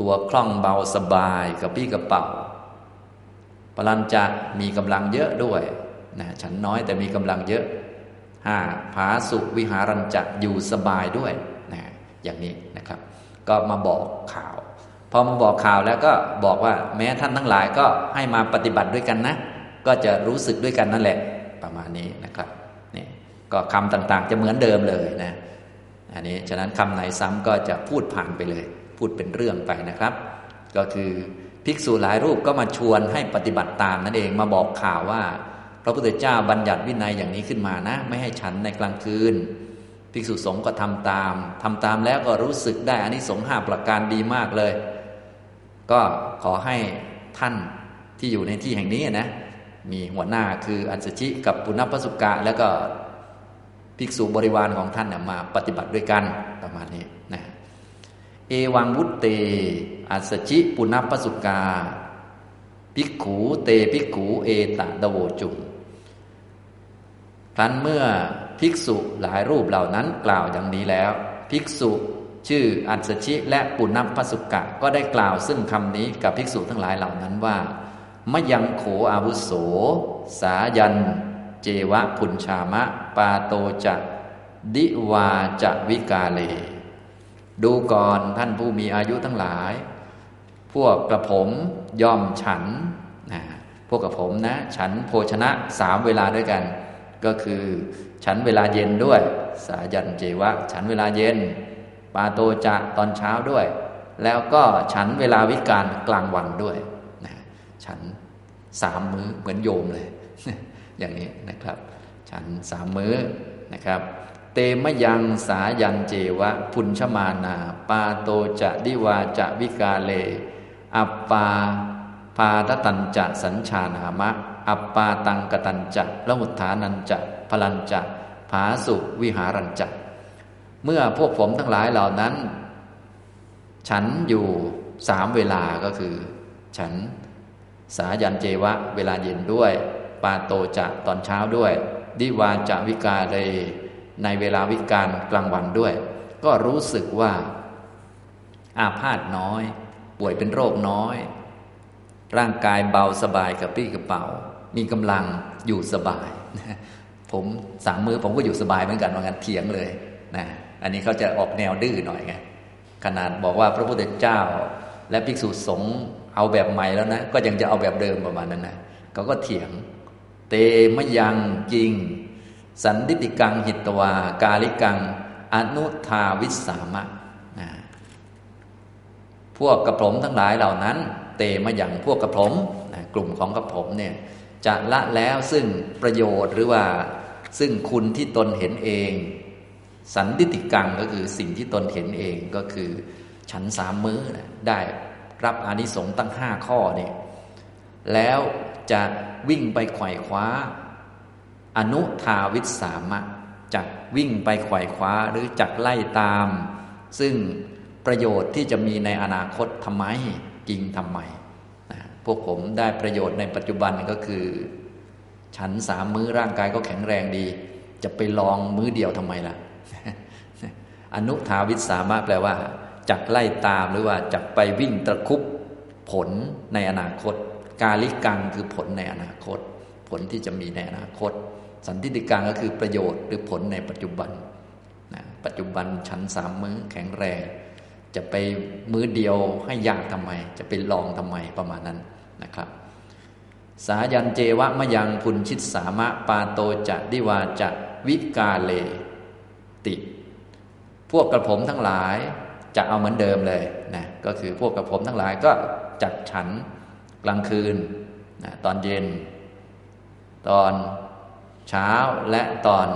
ตัวคล่องเบาสบายกับพี่กระเป๋าพลัญจะมีกำลังเยอะด้วยนะฉันน้อยแต่มีกำลังเยอะห้าผาสุวิหารัญจะอยู่สบายด้วยนะอย่างนี้นะครับก็มาบอกข่าวพอมาบอกข่าวแล้วก็บอกว่าแม้ท่านทั้งหลายก็ให้มาปฏิบัติด้วยกันนะก็จะรู้สึกด้วยกันนั่นแหละประมาณนี้นะครับนี่ก็คำต่างๆจะเหมือนเดิมเลยนะอันนี้ฉะนั้นคำไหนซ้ำก็จะพูดผ่านไปเลยพูดเป็นเรื่องไปนะครับก็คือภิกษุหลายรูปก็มาชวนให้ปฏิบัติตามนั่นเองมาบอกข่าวว่าพระพุทธเจ้าบัญญัติวินัยอย่างนี้ขึ้นมานะไม่ให้ฉันในกลางคืนภิกษุสงฆ์ก็ทำตามทำตามแล้วก็รู้สึกได้อานิสงส์ห้าประการดีมากเลยก็ขอให้ท่านที่อยู่ในที่แห่งนี้นะมีหัวหน้าคืออัญชชิกับปุณณพสุกะแล้วก็ภิกษุบริวารของท่านนะมาปฏิบัติด้วยกันประมาณนี้นะเอวังวุตเตอัญชชิปุณณพสุกาภิกขุเตภิกขุเอตดโวจุงครั้นเมื่อภิกษุหลายรูปเหล่านั้นกล่าวอย่างนี้แล้วภิกษุชื่ออัญชชิและปุณณพสุกะก็ได้กล่าวซึ่งคำนี้กับภิกษุทั้งหลายเหล่านั้นว่ามยังโขอาวุโสสายันเจวะพุญชามะปาโตจะดิวาจะวิกาเลดูก่อนท่านผู้มีอายุทั้งหลายพวกกระผมย่อมฉันนะพวกกระผมนะฉันโภชนะสามเวลาด้วยกันก็คือฉันเวลาเย็นด้วยสายันเจวะฉันเวลาเย็นปาโตจะตอนเช้าด้วยแล้วก็ฉันเวลาวิกาลกลางวันด้วยนะฉันสามมื้อเหมือนโยมเลยอย่างนี้นะครับฉันสามมื้อนะครับเตมยังสายันเจวะพุญชมานาปาโตจะดิวาจะวิกาเลอัปปาพาทตัญจะสัญชานามะอัปปาตังกตัญจะละหุฐานัญจะพลัญจะผาสุวิหารัญจะเมื่อพวกผมทั้งหลายเหล่านั้นฉันอยู่สามเวลาก็คือฉันสายันเจวะเวลาเย็นด้วยปาโตจะตอนเช้าด้วยดิวาจะวิกาเลในเวลาวิกาลกลางวันด้วยก็รู้สึกว่าอาพาธน้อยป่วยเป็นโรคน้อยร่างกายเบาสบายกระปรี้กระเป๋ามีกำลังอยู่สบายผมสามมือผมก็อยู่สบายเหมือนกันว่างั้นเถียงเลยนะอันนี้เขาจะออกแนวดื้อหน่อยไงขนาดบอกว่าพระพุทธเจ้าและภิกษุสงฆ์เอาแบบใหม่แล้วนะก็ยังจะเอาแบบเดิมประมาณนั้นนะเขาก็เถียงเตมยังจริงสันดิติกังหิตวากาลิกังอนุทาวิสามะนะพวกกระผมทั้งหลายเหล่านั้นเตมะยังพวกกระผมนะกลุ่มของกระผมเนี่ยจะละแล้วซึ่งประโยชน์หรือว่าซึ่งคุณที่ตนเห็นเองสันดิติกังก็คือสิ่งที่ตนเห็นเองก็คือฉันสามมื้อนะได้รับอานิสงส์ตั้งห้าข้อนี่แล้วจะวิ่งไปไขว่คว้าอนุทาวิสามะจักวิ่งไปไขว่คว้าหรือจักไล่ตามซึ่งประโยชน์ที่จะมีในอนาคตทำไมจริงทำไมนะพวกผมได้ประโยชน์ในปัจจุบันก็คือฉันสามมื้อร่างกายก็แข็งแรงดีจะไปลองมื้อเดียวทำไมล่ะอนุทาวิสามะแปลว่าจักไล่ตามหรือว่าจักไปวิ่งตะคุบผลในอนาคตกาลิกังคือผลในอนาคตผลที่จะมีในอนาคตสันทิฏฐิกังก็คือประโยชน์หรือผลในปัจจุบันนะปัจจุบันฉันสามมื้อแข็งแรงจะไปมื้อเดียวให้ยากทำไมจะไปลองทำไมประมาณนั้นนะครับสายันเจวะมะยังพุญชิตสามะปาโตจะดิวาจะวิกาเลติพวกกระผมทั้งหลาย จะเอาเหมือนเดิมเลยนะก็คือพวกกับผมทั้งหลายก็จัดฉันกลางคืนนะตอนเย็นตอนเช้าและตอน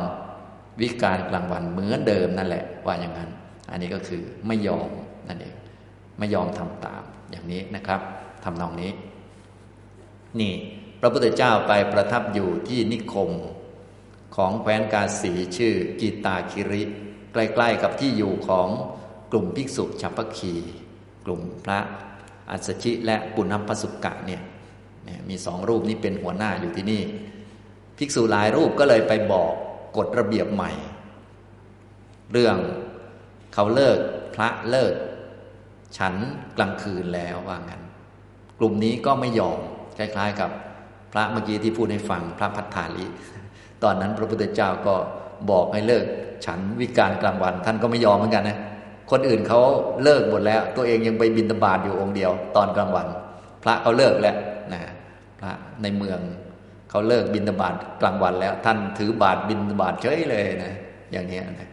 วิกาลกลางวันเหมือนเดิมนั่นแหละว่าอย่างนั้นอันนี้ก็คือไม่ยอมนั่นเองไม่ยอมทำตามอย่างนี้นะครับทำนองนี้นี่พระพุทธเจ้าไปประทับอยู่ที่นิคมของแคว้นกาสีชื่อกีตาคิริใกล้ๆกับที่อยู่ของกลุ่มภิกษุฉัพพคีกลุ่มพระอัสสชิและปุณณัมพสุกะเนี่ยมีสองรูปนี้เป็นหัวหน้าอยู่ที่นี่ภิกษุหลายรูปก็เลยไปบอกกฎระเบียบใหม่เรื่องเขาเลิกพระเลิกฉันกลางคืนแล้วว่างั้นกลุ่มนี้ก็ไม่ยอมคล้ายๆกับพระเมื่อกี้ที่พูดให้ฟังพระภัททาลิตอนนั้นพระพุทธเจ้าก็บอกให้เลิกฉันวิกาลกลางวันท่านก็ไม่ยอมเหมือนกันนะคนอื่นเขาเลิกหมดแล้วตัวเองยังไปบิณฑบาตอยู่องค์เดียวตอนกลางวันพระเขาเลิกแล้วนะพระในเมืองเขาเลิกบิณฑบาตกลางวันแล้วท่านถือบาตรบิณฑบาตเฉยเลยนะอย่างนี้นะ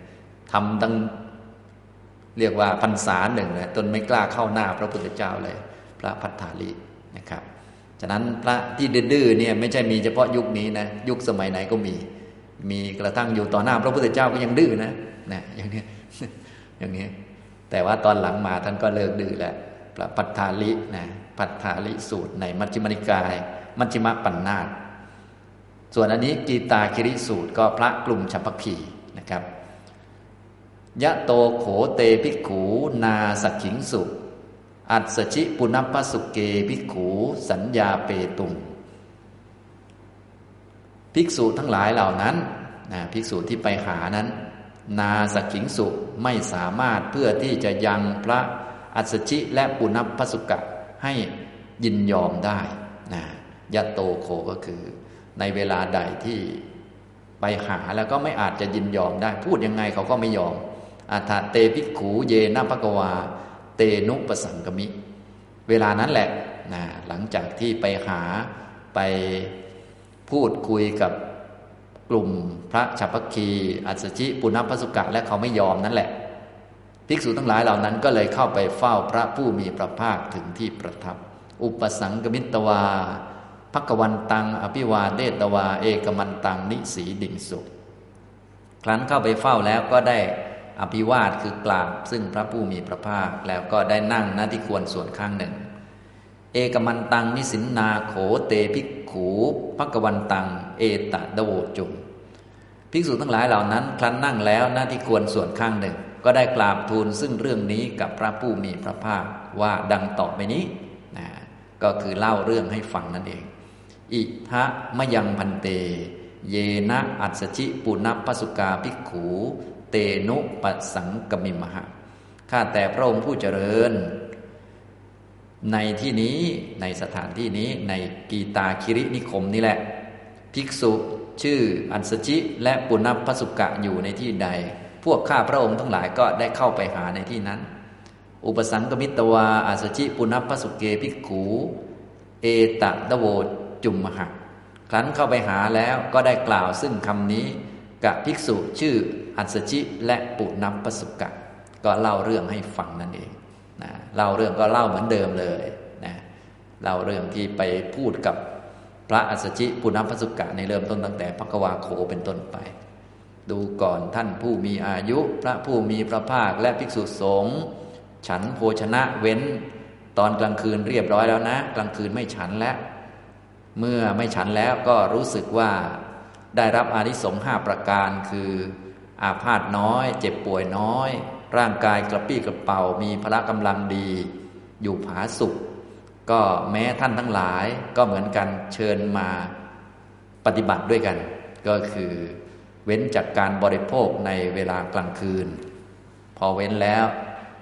ทำตั้งเรียกว่าพรรษาหนึ่งนะจนไม่กล้าเข้าหน้าพระพุทธเจ้าเลยพระภัททาลินะครับฉะนั้นพระที่ดื้อเนี่ยไม่ใช่มีเฉพาะยุคนี้นะยุคสมัยไหนก็มีมีกระทั่งอยู่ต่อหน้าพระพุทธเจ้าก็ยังดื้อนะนะอย่างนี้อย่างนี้แต่ว่าตอนหลังมาท่านก็เลิกดื้อแล้วพระภัททาลินะภัททาลิสูตรในมัชฌิมนิกายมัชฌิมปัญนาตส่วนอันนี้กีตาคิริสูตรก็พระกลุ่มฉัพพคีนะครับยะโตโขเตภิกขุนาสักขิงสุอัสสชิปุณณัมพสุเกภิกขุสัญญาเปตุงภิกษุทั้งหลายเหล่านั้นนะภิกษุที่ไปหานั้นนาสักขิงสุไม่สามารถเพื่อที่จะยังพระอัสสชิและปุณณัมพสุกะให้ยินยอมได้นะยะโตโขก็คือในเวลาใดที่ไปหาแล้วก็ไม่อาจจะยินยอมได้พูดยังไงเขาก็ไม่ยอมอัฏฐเตภิกขุเยนะภควาเตนุปสังกมิเวลานั้นแหละนะหลังจากที่ไปหาไปพูดคุยกับกลุ่มพระฉัพพคีอัสสชิปุณณัมพสุกะและเขาไม่ยอมนั่นแหละภิกษุทั้งหลายเหล่านั้นก็เลยเข้าไปเฝ้าพระผู้มีพระภาคถึงที่ประทับอุปสังกมิตวาภักขวันตังอภิวาเทตวาเอกมันตังนิสีดิ่งสุครั้นเข้าไปเฝ้าแล้วก็ได้อภิวาทคือกราบซึ่งพระผู้มีพระภาคแล้วก็ได้นั่งณที่ควรส่วนข้างหนึ่งเอกมันตังนิสินนาโขเตภิกขุภักขวันตังเอตดโวจุงภิกษุทั้งหลายเหล่านั้นครั้นนั่งแล้วณที่ควรส่วนข้างหนึ่งก็ได้กราบทูลซึ่งเรื่องนี้กับพระผู้มีพระภาคว่าดังต่อไปนี้นะก็คือเล่าเรื่องให้ฟังนั่นเองอิทะมะยังพันเตเยนะอัสสชิปุณณัมพสุกาภิกขุเตนุปสังกมิมหะข้าแต่พระองค์ผู้เจริญในที่นี้ในสถานที่นี้ในกีตาคิรินิคมนี่แหละภิกษุชื่ออัสสชิและปุณณัมพสุกะอยู่ในที่ใดพวกข้าพระองค์ทั้งหลายก็ได้เข้าไปหาในที่นั้นอุปสังกมิตวาอัสสชิปุณณัมพสุเกภิกขุเอตดโวจุมมหะครั้นเข้าไปหาแล้วก็ได้กล่าวซึ่งคำนี้กับภิกษุชื่ออัสสชิและปุณณัมพสุกะก็เล่าเรื่องให้ฟังนั่นเองนะเล่าเรื่องก็เล่าเหมือนเดิมเลยนะเล่าเรื่องที่ไปพูดกับพระอัสสชิปุณณัมพสุกะในเริ่มต้นตั้งแต่ภักขวาโขเป็นต้นไปดูก่อนท่านผู้มีอายุพระผู้มีพระภาคและภิกษุสงฆ์ฉันโภชนะเว้นตอนกลางคืนเรียบร้อยแล้วนะกลางคืนไม่ฉันแล้วเมื่อไม่ฉันแล้วก็รู้สึกว่าได้รับอานิสงส์ห้าประการคืออาพาธน้อยเจ็บป่วยน้อยร่างกายกระปี้กระเป๋ามีพละกำลังดีอยู่ผาสุกก็แม้ท่านทั้งหลายก็เหมือนกันเชิญมาปฏิบัติด้วยกันก็คือเว้นจากการบริโภคในเวลากลางคืนพอเว้นแล้ว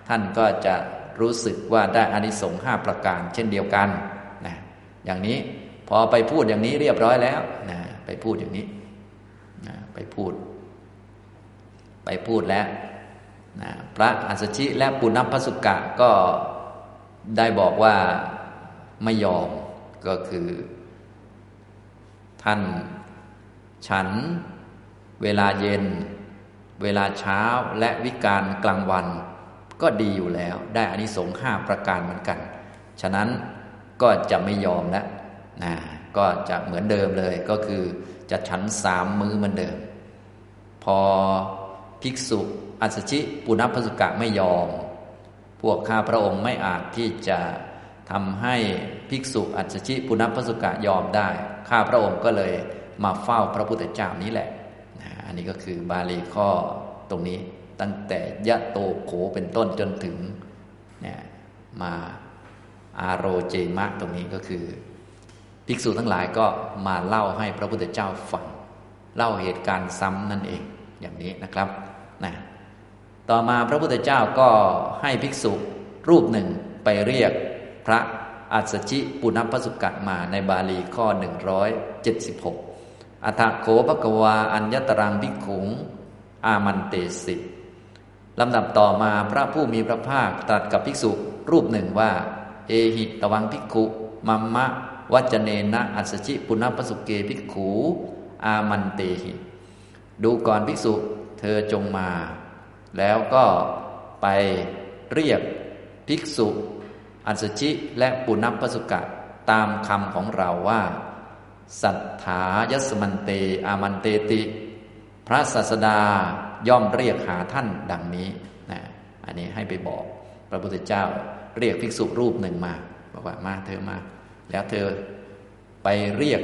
ท่านก็จะรู้สึกว่าได้อานิสงส์ห้าประการเช่นเดียวกันนะอย่างนี้พอไปพูดอย่างนี้เรียบร้อยแล้วนะไปพูดอย่างนี้นะไปพูดไปพูดแล้วนะพระอัสสชิและปุณณัมพสุกะก็ได้บอกว่าไม่ยอมก็คือท่านฉันเวลาเย็นเวลาเช้าและวิกาลกลางวัน ก็ดีอยู่แล้วได้อานิสงส์ห้าประการเหมือนกันฉะนั้นก็จะไม่ยอมแล้วนะก็จะเหมือนเดิมเลยก็คือจะฉันสามมื้อเหมือนเดิมพอภิกษุอัสสชิปุณพสุกะไม่ยอมพวกข้าพระองค์ไม่อาจที่จะทำให้ภิกษุอัสสชิปุณพสุกะยอมได้ข้าพระองค์ก็เลยมาเฝ้าพระพุทธเจ้านี้แหละอันนี้ก็คือบาลีข้อตรงนี้ตั้งแต่ยะโตโขเป็นต้นจนถึงเนี่ยมาอาโรเจมะตรงนี้ก็คือภิกษุทั้งหลายก็มาเล่าให้พระพุทธเจ้าฟังเล่าเหตุการณ์ซ้ำนั่นเองอย่างนี้นะครับนะต่อมาพระพุทธเจ้าก็ให้ภิกษุรูปหนึ่งไปเรียกพระอัสสชิปุณพสุกะมาในบาลีข้อหนึ่งร้อยเจ็ดสิบหกอัฏฐโขภควาอัญญตรังภิกขุงอามันเตสิลำดับต่อมาพระผู้มีพระภาคตรัสกับภิกษุรูปหนึ่งว่าเอหิตวังภิกขุมัมมะวัจจเนนะอัสสชิปุณพสุเกภิกขุอามันเตหิดูก่อนภิกษุเธอจงมาแล้วก็ไปเรียกภิกษุอัสสชิและปุณพสุกะตามคำของเราว่าสัทธายัสมันเตอามันเตติพระศาสดาย่อมเรียกหาท่านดังนี้นะอันนี้ให้ไปบอกพระพุทธเจ้าเรียกภิกษุรูปหนึ่งมาบอกว่ามาเธอมาแล้วเธอไปเรียก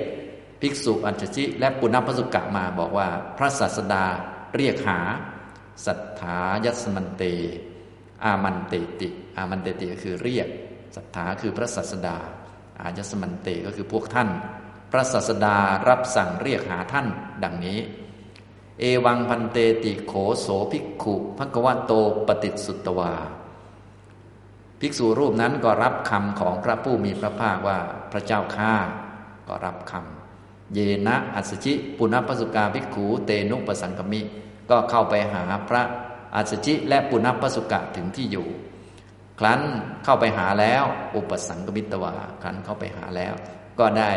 ภิกษุอัสสชิและปุณพสุกะมาบอกว่าพระศาสดาเรียกหาสัทธายัสมันเตอามันเตติอามันเตติก็คือเรียกสัทธาคือพระศาสดาอายัสมันเตก็คือพวกท่านพระศาสดารับสั่งเรียกหาท่านดังนี้เอวังพันเตติโขโสภิกขุภควโตปฏิสุตตวาภิกษุรูปนั้นก็รับคำของพระผู้มีพระภาคว่าพระเจ้าข้าก็รับคำเยนะอัสสชิปุณพสุกาภิกขุเตนุปสังกมิก็เข้าไปหาพระอัสสชิและปุณพสุกะถึงที่อยู่ครั้นเข้าไปหาแล้วอุปสังกมิตวาครั้นเข้าไปหาแล้วก็ได้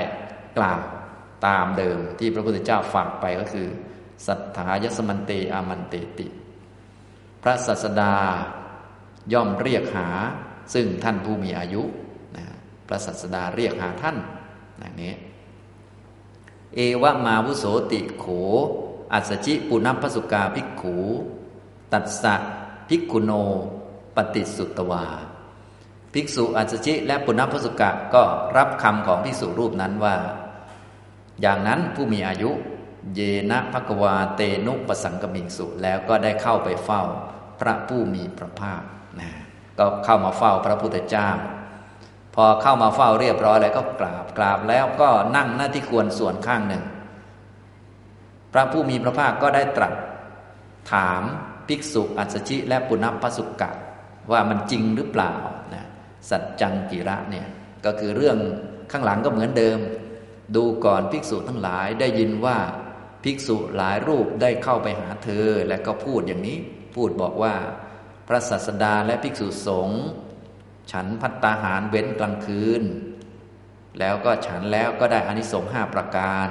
กล่าวตามเดิมที่พระพุทธเจ้าฝากไปก็คือสัทธายัสมันเตอามันเตติพระศาสดาย่อมเรียกหาซึ่งท่านผู้มีอายุนะพระศาสดาเรียกหาท่านอย่างนี้เอวะมาวุโสติโขอัสสชิปุณพสุกาภิกขุตัสสะภิกขุโนปฏิสุตตวาภิกษุอัสสชิและปุณพสุกะก็รับคำของภิกษุรูปนั้นว่าอย่างนั้นผู้มีอายุเยนะภควาเตนุปสังกมิงสุแล้วก็ได้เข้าไปเฝ้าพระผู้มีพระภาคนะก็เข้ามาเฝ้าพระพุทธเจ้าพอเข้ามาเฝ้าเรียบร้อยแล้วก็กราบกราบแล้วก็นั่งหน้าที่ควรส่วนข้างหนึ่งพระผู้มีพระภาคก็ได้ตรัสถามภิกษุอัสสชิและปุณพสุกะว่ามันจริงหรือเปล่านะสัจจังกิระเนี่ยก็คือเรื่องข้างหลังก็เหมือนเดิมดูก่อนภิกษุทั้งหลายได้ยินว่าภิกษุหลายรูปได้เข้าไปหาเธอและก็พูดอย่างนี้พูดบอกว่าพระศาสดาและภิกษุสงฆ์ฉันภัตตาหารเว้นกลางคืนแล้วก็ฉันแล้วก็ได้อานิสงส์ห้าประการ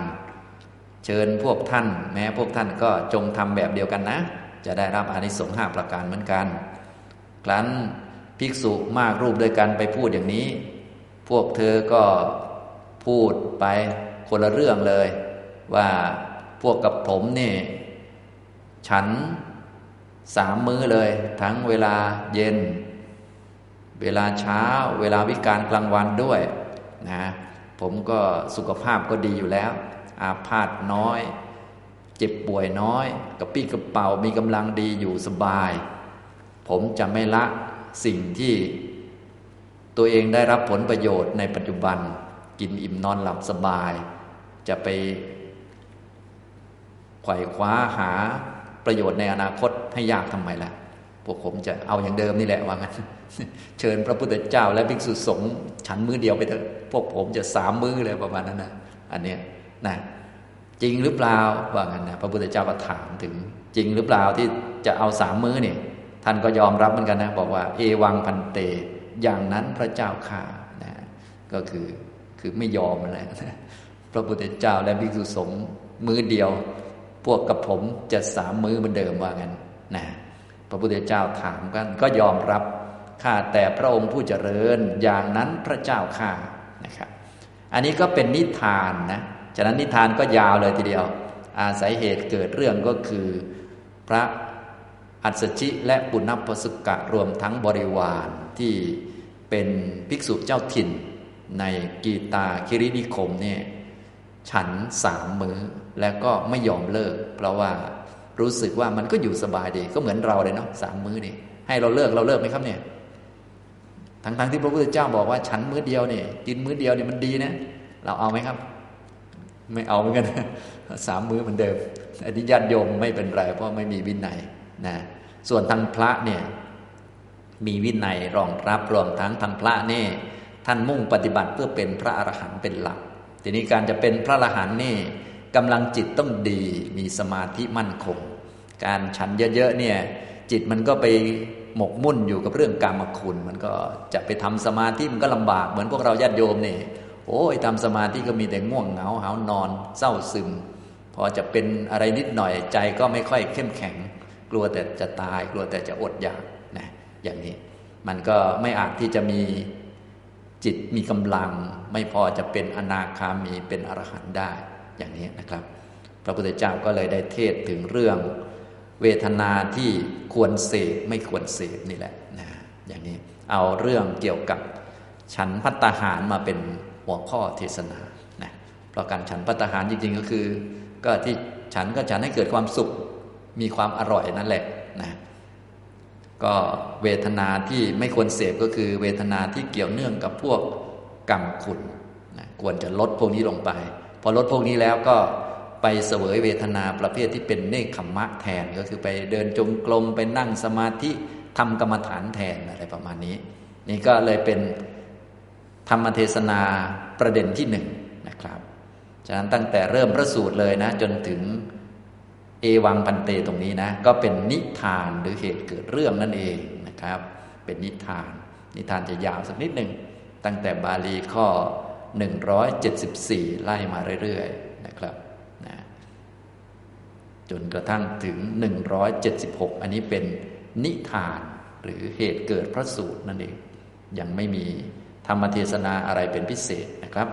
เชิญพวกท่านแม้พวกท่านก็จงทำแบบเดียวกันนะจะได้รับอานิสงส์ห้าประการเหมือนกันครั้นภิกษุมากรูปด้วยกันไปพูดอย่างนี้พวกเธอก็พูดไปคนละเรื่องเลยว่าพวกกับผมนี่ฉันสามมื้อเลยทั้งเวลาเย็นเวลาเช้าเวลาวิกาลกลางวันด้วยนะผมก็สุขภาพก็ดีอยู่แล้วอาพาธน้อยเจ็บป่วยน้อยกระปี้กระเป๋ามีกำลังดีอยู่สบายผมจะไม่ละสิ่งที่ตัวเองได้รับผลประโยชน์ในปัจจุบันกินอิ่มนอนหลับสบายจะไปไขว่คว้าหาประโยชน์ในอนาคตให้ยากทำไมล่ะพวกผมจะเอาอย่างเดิมนี่แหละว่างั้นเชิญพระพุทธเจ้าและภิกษุสงฆ์ฉันมื้อเดียวไปเถอะพวกผมจะสามมื้อเลยประมาณนั้นนะอันเนี้ยนะจริงหรือเปล่าว่างั้นนะพระพุทธเจ้าก็ถามถึงจริงหรือเปล่าที่จะเอาสามมื้อนี่ท่านก็ยอมรับเหมือนกันนะบอกว่าเอวังพันเตอย่างนั้นพระเจ้าข้านะก็คือคือไม่ยอมอะไรนะพระพุทธเจ้าและภิกษุสงฆ์มื้อเดียวพวกกับผมจะสามมื้อเหมือนเดิมว่างั้นนะ พระพุทธเจ้าถามกันก็ยอมรับข้าแต่พระองค์ผู้เจริญอย่างนั้นพระเจ้าข้านะครับอันนี้ก็เป็นนิทานนะฉะนั้นนิทานก็ยาวเลยทีเดียวอาศัยเหตุเกิดเรื่องก็คือพระอัสสชิและปุณณพสุกะรวมทั้งบริวารที่เป็นภิกษุเจ้าถิ่นในกีตาคิรินิคมเนี่ยฉันสามมื้อแล้วก็ไม่ยอมเลิกเพราะว่ารู้สึกว่ามันก็อยู่สบายดีก็เหมือนเราเลยเนาะสามมื้อนี่ให้เราเลิกเราเลิกไหมครับเนี่ยทั้งๆที่พระพุทธเจ้าบอกว่าฉันมื้อเดียวเนี่ยกินมื้อเดียวเนี่ยมันดีนะเราเอาไหมครับไม่เอาเหมือนกันสามมื้อเหมือนเดิมอันนี้ญาติโยมไม่เป็นไรเพราะไม่มีวินัยนะส่วนทางพระเนี่ยมีวินัยรองรับรวมทั้งทางพระนี่ท่านมุ่งปฏิบัติเพื่อเป็นพระอรหันต์เป็นหลักทีนี้การจะเป็นพระอรหันต์นี่กำลังจิตต้องดีมีสมาธิมั่นคงการฉันเยอะๆเนี่ยจิตมันก็ไปหมกมุ่นอยู่กับเรื่องกามคุณมันก็จะไปทำสมาธิมันก็ลำบากเหมือนพวกเราญาติโยมนี่โอ้ยทำสมาธิก็มีแต่ง่วงเหงาหาวนอนเศร้าซึมพอจะเป็นอะไรนิดหน่อยใจก็ไม่ค่อยเข้มแข็งกลัวแต่จะตายกลัวแต่จะอดอยากนะอย่างนี้มันก็ไม่อาจที่จะมีจิตมีกำลังไม่พอจะเป็นอนาคามีเป็นอรหันต์ได้อย่างนี้นะครับพระพุทธเจ้าก็เลยได้เทศถึงเรื่องเวทนาที่ควรเสพไม่ควรเสพนี่แหละนะอย่างนี้เอาเรื่องเกี่ยวกับฉันภัตตาหารมาเป็นหัวข้อเทศนานะเพราะการฉันภัตตาหารจริงๆก็คือก็ที่ฉันก็ฉันให้เกิดความสุขมีความอร่อยนั่นแหละนะก็เวทนาที่ไม่ควรเสพก็คือเวทนาที่เกี่ยวเนื่องกับพวกกรรมคุณนะควรจะลดพวกนี้ลงไปพอลดพวกนี้แล้วก็ไปเสวยเวทนาประเภทที่เป็นเนกขัมมะแทนก็คือไปเดินจงกรมไปนั่งสมาธิทำกรรมฐานแทนอะไรประมาณนี้นี่ก็เลยเป็นธรรมเทศนาประเด็นที่หนึ่งนะครับฉะนั้นตั้งแต่เริ่มพระสูตรเลยนะจนถึงเอวังพันเตตรงนี้นะก็เป็นนิทานหรือเหตุเกิดเรื่องนั่นเองนะครับเป็นนิทานนิทานจะยาวสักนิดหนึ่งตั้งแต่บาลีข้อหนึ่งร้อยเจ็ดสิบสี่ไล่มาเรื่อยๆนะครับนะจนกระทั่งถึงหนึ่งร้อยเจ็ดสิบหกอันนี้เป็นนิทานหรือเหตุเกิดพระสูตรนั่นเองยังไม่มีธรรมเทศนาอะไรเป็นพิเศษนะครับ